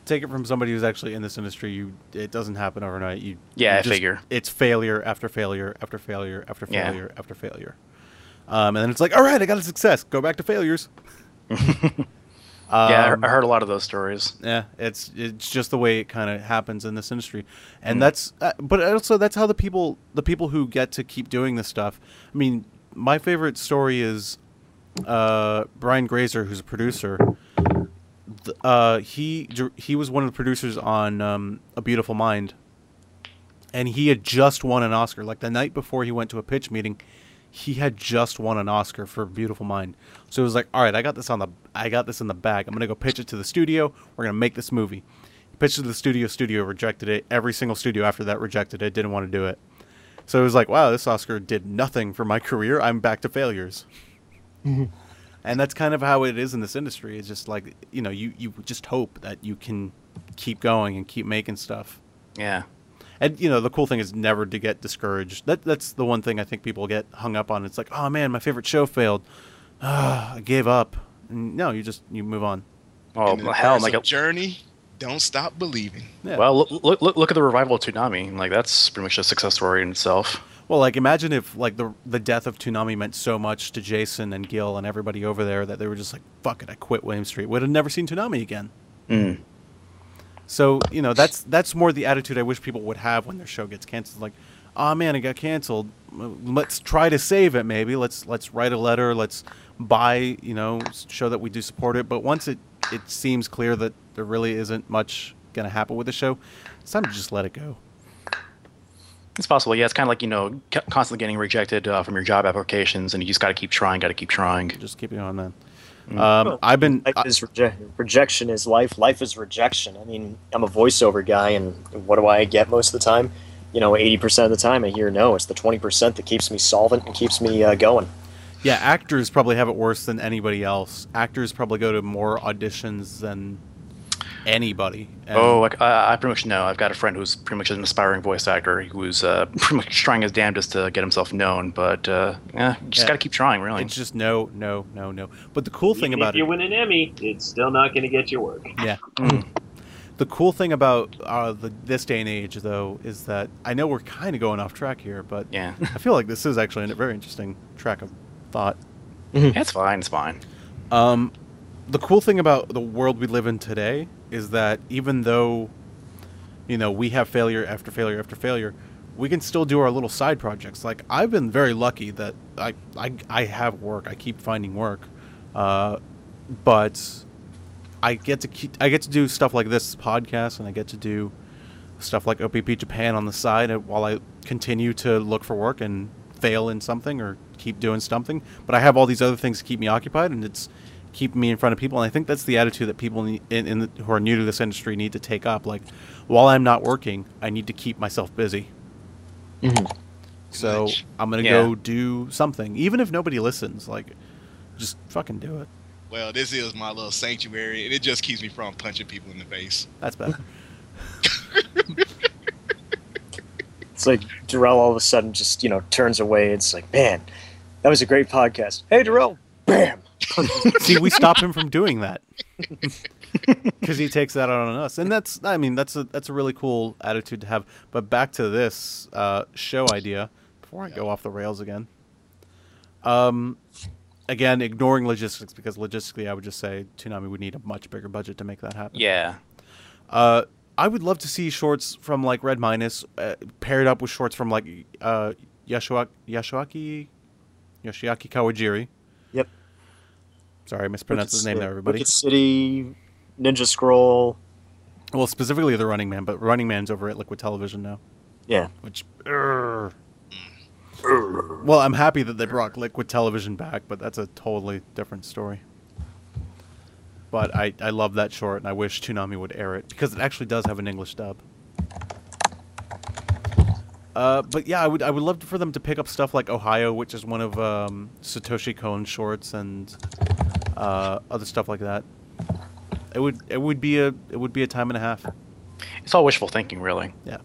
Take it from somebody who's actually in this industry. You, it doesn't happen overnight. You, yeah, you I just, figure it's failure after failure after failure after failure yeah. after failure, um, and then it's like, all right, I got a success. Go back to failures. um, yeah, I heard a lot of those stories. Yeah, it's it's just the way it kind of happens in this industry, and mm. that's. Uh, but also, that's how the people the people who get to keep doing this stuff. I mean, my favorite story is uh, Brian Grazer, who's a producer. Uh, he he was one of the producers on um, A Beautiful Mind, and he had just won an Oscar. Like the night before he went to a pitch meeting, he had just won an Oscar for Beautiful Mind. So it was like, all right, I got this on the I got this in the bag. I'm gonna go pitch it to the studio. We're gonna make this movie. He pitched it to the studio. Studio rejected it. Every single studio after that rejected it. Didn't want to do it. So it was like, wow, this Oscar did nothing for my career. I'm back to failures. And that's kind of how it is in this industry. It's just like, you know, you, you just hope that you can keep going and keep making stuff. Yeah. And, you know, the cool thing is never to get discouraged. That That's the one thing I think people get hung up on. It's like, oh, man, my favorite show failed. Ah, I gave up. And no, you just you move on. Oh, hell. Like a journey. Don't stop believing. Yeah. Well, look, look look at the revival of Toonami. Like, that's pretty much a success story in itself. Well, like, imagine if, like, the the death of Toonami meant so much to Jason and Gil and everybody over there that they were just like, fuck it, I quit William Street. We'd have never seen Toonami again. Mm. So, you know, that's that's more the attitude I wish people would have when their show gets canceled. Like, oh, man, it got canceled. Let's try to save it, maybe. Let's let's write a letter. Let's buy, you know, show that we do support it. But once it, it seems clear that there really isn't much going to happen with the show, it's time to just let it go. It's possible, yeah. It's kind of like, you know, constantly getting rejected uh, from your job applications, and you just got to keep trying, got to keep trying. Just keep going, then. Mm-hmm. Um, well, I've been... Life I, is reje- rejection is life. Life is rejection. I mean, I'm a voiceover guy, and what do I get most of the time? You know, eighty percent of the time I hear no. It's the twenty percent that keeps me solvent and keeps me uh, going. Yeah, actors probably have it worse than anybody else. Actors probably go to more auditions than... anybody. And oh, like, I, I pretty much know. I've got a friend who's pretty much an aspiring voice actor who's uh, pretty much trying his damnedest to get himself known, but uh, yeah, you just yeah. got to keep trying, really. It's just no, no, no, no. But the cool Even thing about if you it, win an Emmy, it's still not going to get your work. Yeah. Mm. The cool thing about uh, the, this day and age, though, is that I know we're kind of going off track here, but yeah. I feel like this is actually a very interesting track of thought. Mm-hmm. It's fine. It's fine. Um, the cool thing about the world we live in today is that even though, you know, we have failure after failure after failure, we can still do our little side projects. Like, I've been very lucky that I I, I have work. I keep finding work, uh, but I get to keep I get to do stuff like this podcast, and I get to do stuff like O P P Japan on the side while I continue to look for work and fail in something or keep doing something. But I have all these other things to keep me occupied, and it's keep me in front of people. And I think that's the attitude that people in, in the, who are new to this industry need to take up. Like, while I'm not working, I need to keep myself busy. Mm-hmm. So Much. I'm going to yeah. go do something. Even if nobody listens, like, just fucking do it. Well, this is my little sanctuary, and it just keeps me from punching people in the face. That's better. It's like Darrell all of a sudden just, you know, turns away. It's like, man, that was a great podcast. Hey, Darrell. Bam. See, we stop him from doing that. Because he takes that out on us. And that's, I mean, that's a, that's a really cool attitude to have. But back to this uh, show idea, before I go off the rails again. Um... Again, ignoring logistics, because logistically I would just say Toonami would need a much bigger budget to make that happen. Yeah. Uh, I would love to see shorts from, like, Red Minus uh, paired up with shorts from, like, uh, Yashiaki, Yashiaki Kawajiri. Yep. Sorry, I mispronounced his name there, everybody. Wicked City, Ninja Scroll. Well, specifically The Running Man, but Running Man's over at Liquid Television now. Yeah. Which... Urgh. Well, I'm happy that they brought Liquid Television back, but that's a totally different story. But I, I love that short, and I wish Toonami would air it, because it actually does have an English dub. Uh, but yeah, I would I would love for them to pick up stuff like Ohio, which is one of um, Satoshi Kon's shorts, and uh, other stuff like that. It would it would be a it would be a time and a half. It's all wishful thinking, really. Yeah.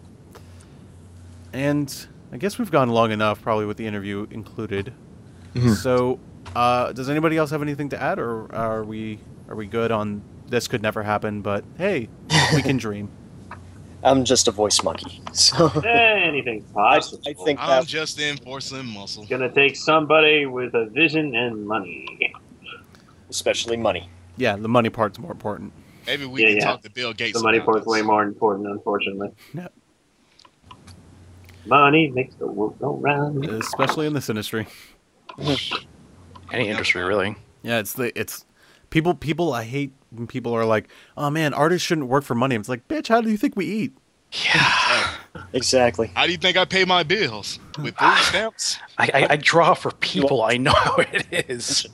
And I guess we've gone long enough, probably with the interview included. Mm-hmm. So, uh, does anybody else have anything to add, or are we are we good on this could never happen, but hey, we can dream? I'm just a voice monkey. So anything's possible. I think I'm just in porcelain muscle. It's gonna take somebody with a vision and money, especially money. Yeah, the money part's more important. Maybe we yeah, can yeah. talk to Bill Gates. The money part's way more important, unfortunately. Yep. Money makes the world go round. Especially in this industry. Any industry, really. Yeah, it's the it's people. People, I hate when people are like, "Oh man, artists shouldn't work for money." It's like, bitch, how do you think we eat? Yeah, exactly. How do you think I pay my bills with food stamps? I, I, I draw for people. I know how it is.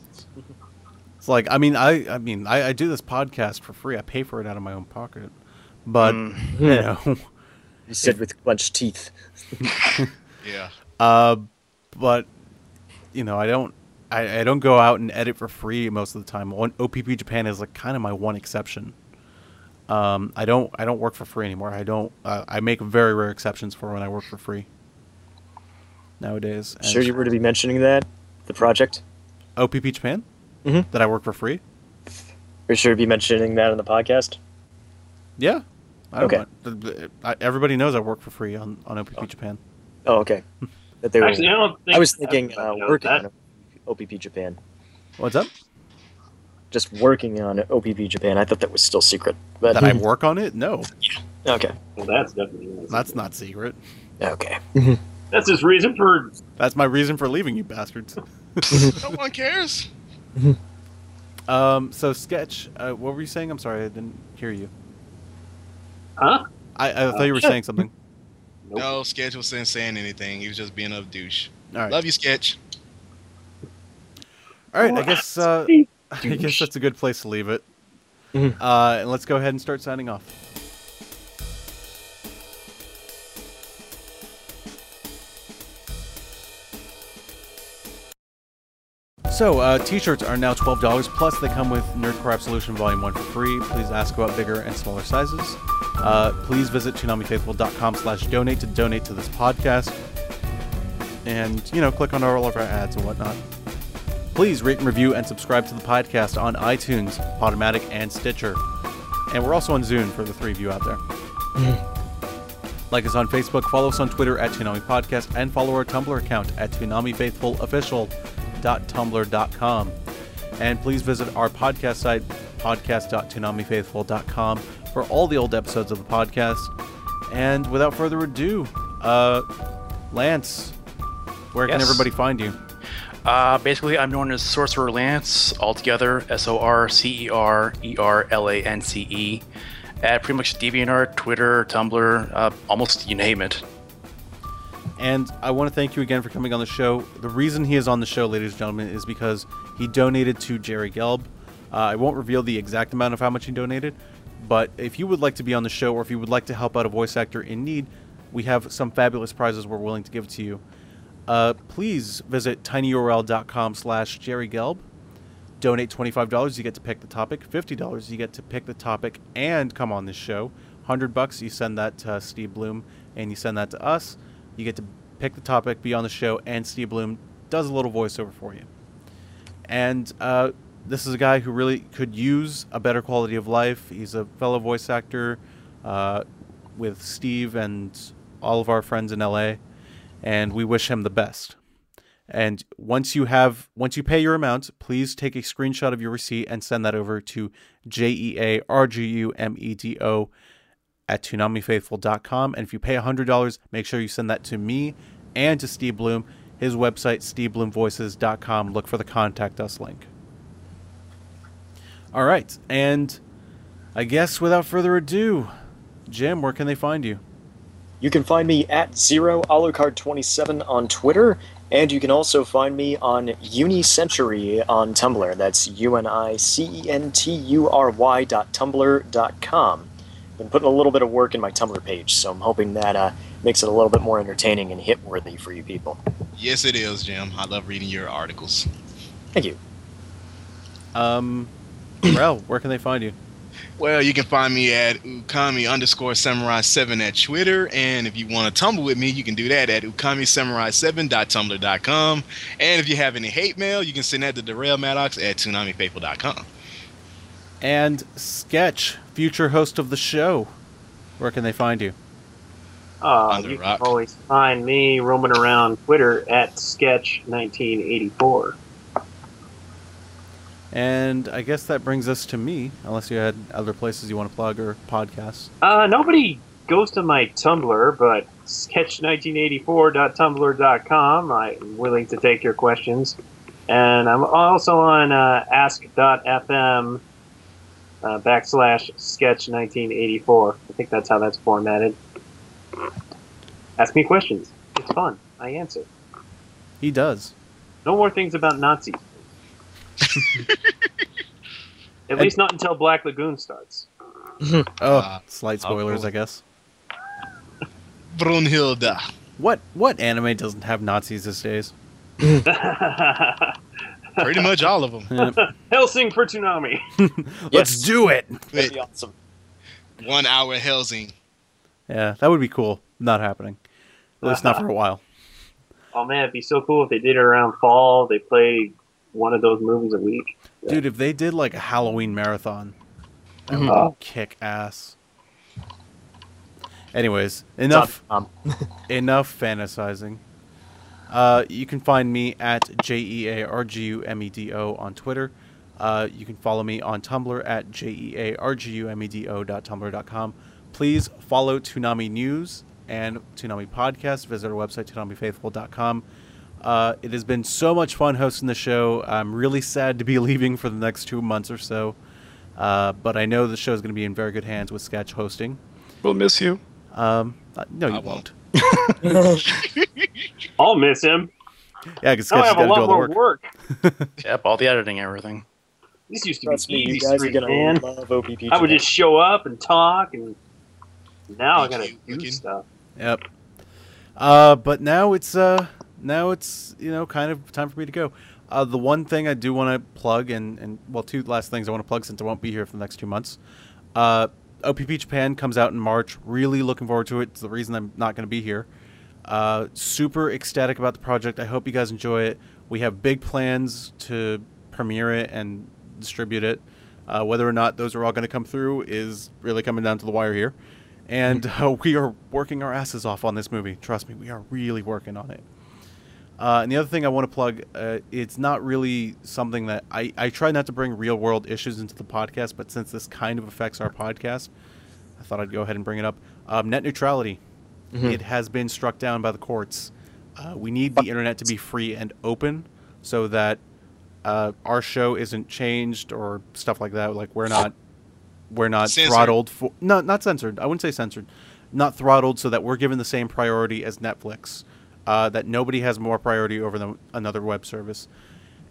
It's like, I mean, I I mean, I, I do this podcast for free. I pay for it out of my own pocket, but mm. you know. You said with clenched teeth. Yeah. Uh, but you know, I don't, I, I don't go out and edit for free most of the time. One, O P P Japan is like kind of my one exception. Um, I don't, I don't work for free anymore. I don't. Uh, I make very rare exceptions for when I work for free nowadays. And sure, you were to be mentioning that the project O P P Japan mm-hmm. that I work for free. You're sure to be mentioning that in the podcast. Yeah. I don't okay. I, everybody knows I work for free on, on O P P oh. Japan. Oh, okay. That they were, Actually, I, don't think I was thinking uh, working that. on O P P Japan. What's up? Just working on O P P Japan. I thought that was still secret. But that I work on it? No. Yeah. Okay. Well, that's definitely not secret. That's not secret. Okay. That's his reason for... That's my reason for leaving you bastards. No one cares. um. So, Sketch, uh, what were you saying? I'm sorry, I didn't hear you. Huh? I, I thought uh, you were saying something. Nope. No, Sketch wasn't saying anything. He was just being a douche. All right. Love you, Sketch. All right, what? I guess uh, I guess that's a good place to leave it. Mm-hmm. Uh, and let's go ahead and start signing off. So, uh, t-shirts are now twelve dollars, plus they come with Nerdcore Absolution Volume one for free. Please ask about bigger and smaller sizes. Uh, please visit ToonamiFaithful.com slash donate to donate to this podcast. And, you know, click on all of our ads and whatnot. Please rate and review and subscribe to the podcast on iTunes, Podomatic, and Stitcher. And we're also on Zune for the three of you out there. Like us on Facebook, follow us on Twitter at Toonami Podcast, and follow our Tumblr account at Toonami Faithful Official dot tumblr dot com, and please visit our podcast site podcast dot toonami faithful dot com for all the old episodes of the podcast. And without further ado, uh, Lance, where yes. can everybody find you? Uh, basically, I'm known as Sorcerer Lance, altogether S O R C E R E R L A N C E, at pretty much DeviantArt, Twitter, Tumblr, uh, almost you name it. And I want to thank you again for coming on the show. The reason he is on the show, ladies and gentlemen, is because he donated to Jerry Gelb. Uh, I won't reveal the exact amount of how much he donated, but if you would like to be on the show or if you would like to help out a voice actor in need, we have some fabulous prizes we're willing to give to you. Uh, please visit tinyurl dot com slash Jerry Gelb. Donate twenty-five dollars, you get to pick the topic. fifty dollars, you get to pick the topic and come on this show. one hundred bucks, you send that to Steve Bloom and you send that to us. You get to pick the topic, be on the show, and Steve Bloom does a little voiceover for you. And uh, this is a guy who really could use a better quality of life. He's a fellow voice actor uh, with Steve and all of our friends in L A, and we wish him the best. And once you have, once you pay your amount, please take a screenshot of your receipt and send that over to J E A R G U M E D O at Toonami Faithful dot com. And if you pay one hundred dollars, make sure you send that to me and to Steve Bloom. His website, Steve Bloom Voices dot com. Look for the Contact Us link. All right. And I guess without further ado, Jim, where can they find you? You can find me at zero alucard twenty-seven on Twitter. And you can also find me on Unicentury on Tumblr. That's U N I C E N T U R Y dot tumblr dot com. I've been putting a little bit of work in my Tumblr page, so I'm hoping that uh, makes it a little bit more entertaining and hit-worthy for you people. Yes, it is, Jim. I love reading your articles. Thank you. Um, Rel, where can they find you? Well, you can find me at ukami underscore samurai seven at Twitter, and if you want to tumble with me, you can do that at ukami samurai seven dot tumblr dot com. And if you have any hate mail, you can send that to Darrell Maddox at Toonami Faithful dot com. And Sketch, future host of the show, where can they find you? Uh, you can always find me roaming around Twitter at Sketch nineteen eighty-four. And I guess that brings us to me, unless you had other places you want to plug or podcasts. Uh, nobody goes to my Tumblr, but sketch nineteen eighty-four dot tumblr dot com. I'm willing to take your questions. And I'm also on uh, ask dot f m uh, backslash sketch nineteen eighty-four. I think that's how that's formatted. Ask me questions. It's fun. I answer. He does. No more things about Nazis. At least not until Black Lagoon starts. Oh, uh, slight spoilers, I guess. Brunhilde. What what anime doesn't have Nazis these days? Pretty much all of them. Yep. Helsing for Toonami. Let's yes. do it. That'd be awesome. One hour Helsing. Yeah, that would be cool. Not happening. At least not for a while. Oh man, it'd be so cool if they did it around fall. They played one of those movies a week. Yeah. Dude, if they did like a Halloween marathon, that would uh, kick ass. Anyways, enough um, enough fantasizing. Uh, you can find me at J E A R G U M E D O on Twitter. Uh, you can follow me on Tumblr at J E A R G U M E D O dot tumblr dot com. Please follow Toonami News and Toonami Podcast. Visit our website, Toonami Faithful dot com. Uh, it has been so much fun hosting the show. I'm really sad to be leaving for the next two months or so. Uh, but I know the show is going to be in very good hands with Sketch hosting. We'll miss you. Um, uh, no, you I won't. won't. I'll miss him. Yeah, because Sketch's got to do all the work. work. Yep, all the editing and everything. This used to Trust be easy. You guys are gonna love O P P. I would just show up and talk, and now I got to do stuff. Yep. Uh, but now it's... Uh, Now it's, you know, kind of time for me to go. Uh, the one thing I do want to plug, and, and, well, two last things I want to plug since I won't be here for the next two months. Uh, O P P Japan comes out in March. Really looking forward to it. It's the reason I'm not going to be here. Uh, super ecstatic about the project. I hope you guys enjoy it. We have big plans to premiere it and distribute it. Uh, whether or not those are all going to come through is really coming down to the wire here. And uh, we are working our asses off on this movie. Trust me, we are really working on it. Uh, and the other thing I want to plug, uh, it's not really something that I, I try not to bring real world issues into the podcast, but since this kind of affects our podcast, I thought I'd go ahead and bring it up. Um, net neutrality. Mm-hmm. It has been struck down by the courts. Uh, we need the internet to be free and open so that uh, our show isn't changed or stuff like that. Like we're not, we're not censored. throttled for, no, not censored. I wouldn't say censored, not throttled so that we're given the same priority as Netflix. Uh, that nobody has more priority over the, another web service.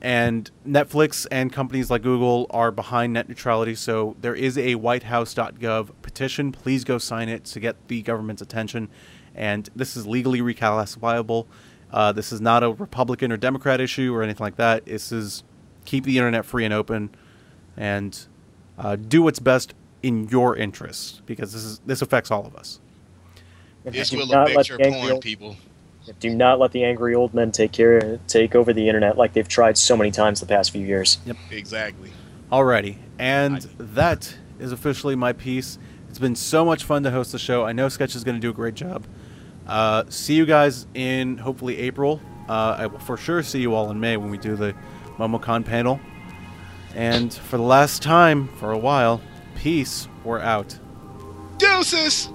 And Netflix and companies like Google are behind net neutrality, so there is a white house dot gov petition. Please go sign it to get the government's attention. And this is legally reclassifiable. Uh, this is not a Republican or Democrat issue or anything like that. This is keep the internet free and open, and uh, do what's best in your interests, because this is this affects all of us. This will affect your porn, people. Do not let the angry old men take care, take over the internet like they've tried so many times the past few years. Yep, exactly. Alrighty, and that is officially my piece. It's been so much fun to host the show. I know Sketch is going to do a great job. Uh, see you guys in hopefully April. Uh, I will for sure see you all in May when we do the MomoCon panel. And for the last time for a while, peace. We're out. Deuces.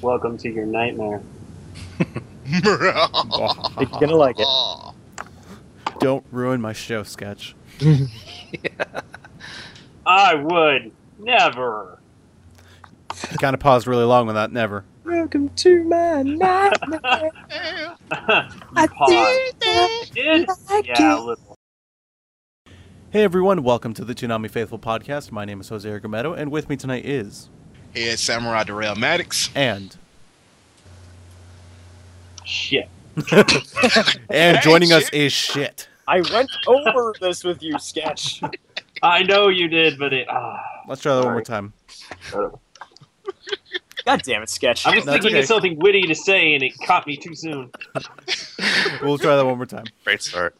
Welcome to your nightmare. You're gonna like it. Don't ruin my show, Sketch. Yeah. I would never. I kind of paused really long with that. Never. Welcome to my nightmare. I paused. Did like yeah, it. A little. Hey everyone, welcome to the Toonami Faithful Podcast. My name is Jose Argumedo, and with me tonight is. Hey, it's Samurai Darrell Maddox. And. Shit. And joining us is shit. I went over this with you, Sketch. I know you did, but it... Uh, Let's try that sorry. one more time. God damn it, Sketch. I was That's thinking okay. of something witty to say, and it caught me too soon. We'll try that one more time. Great start.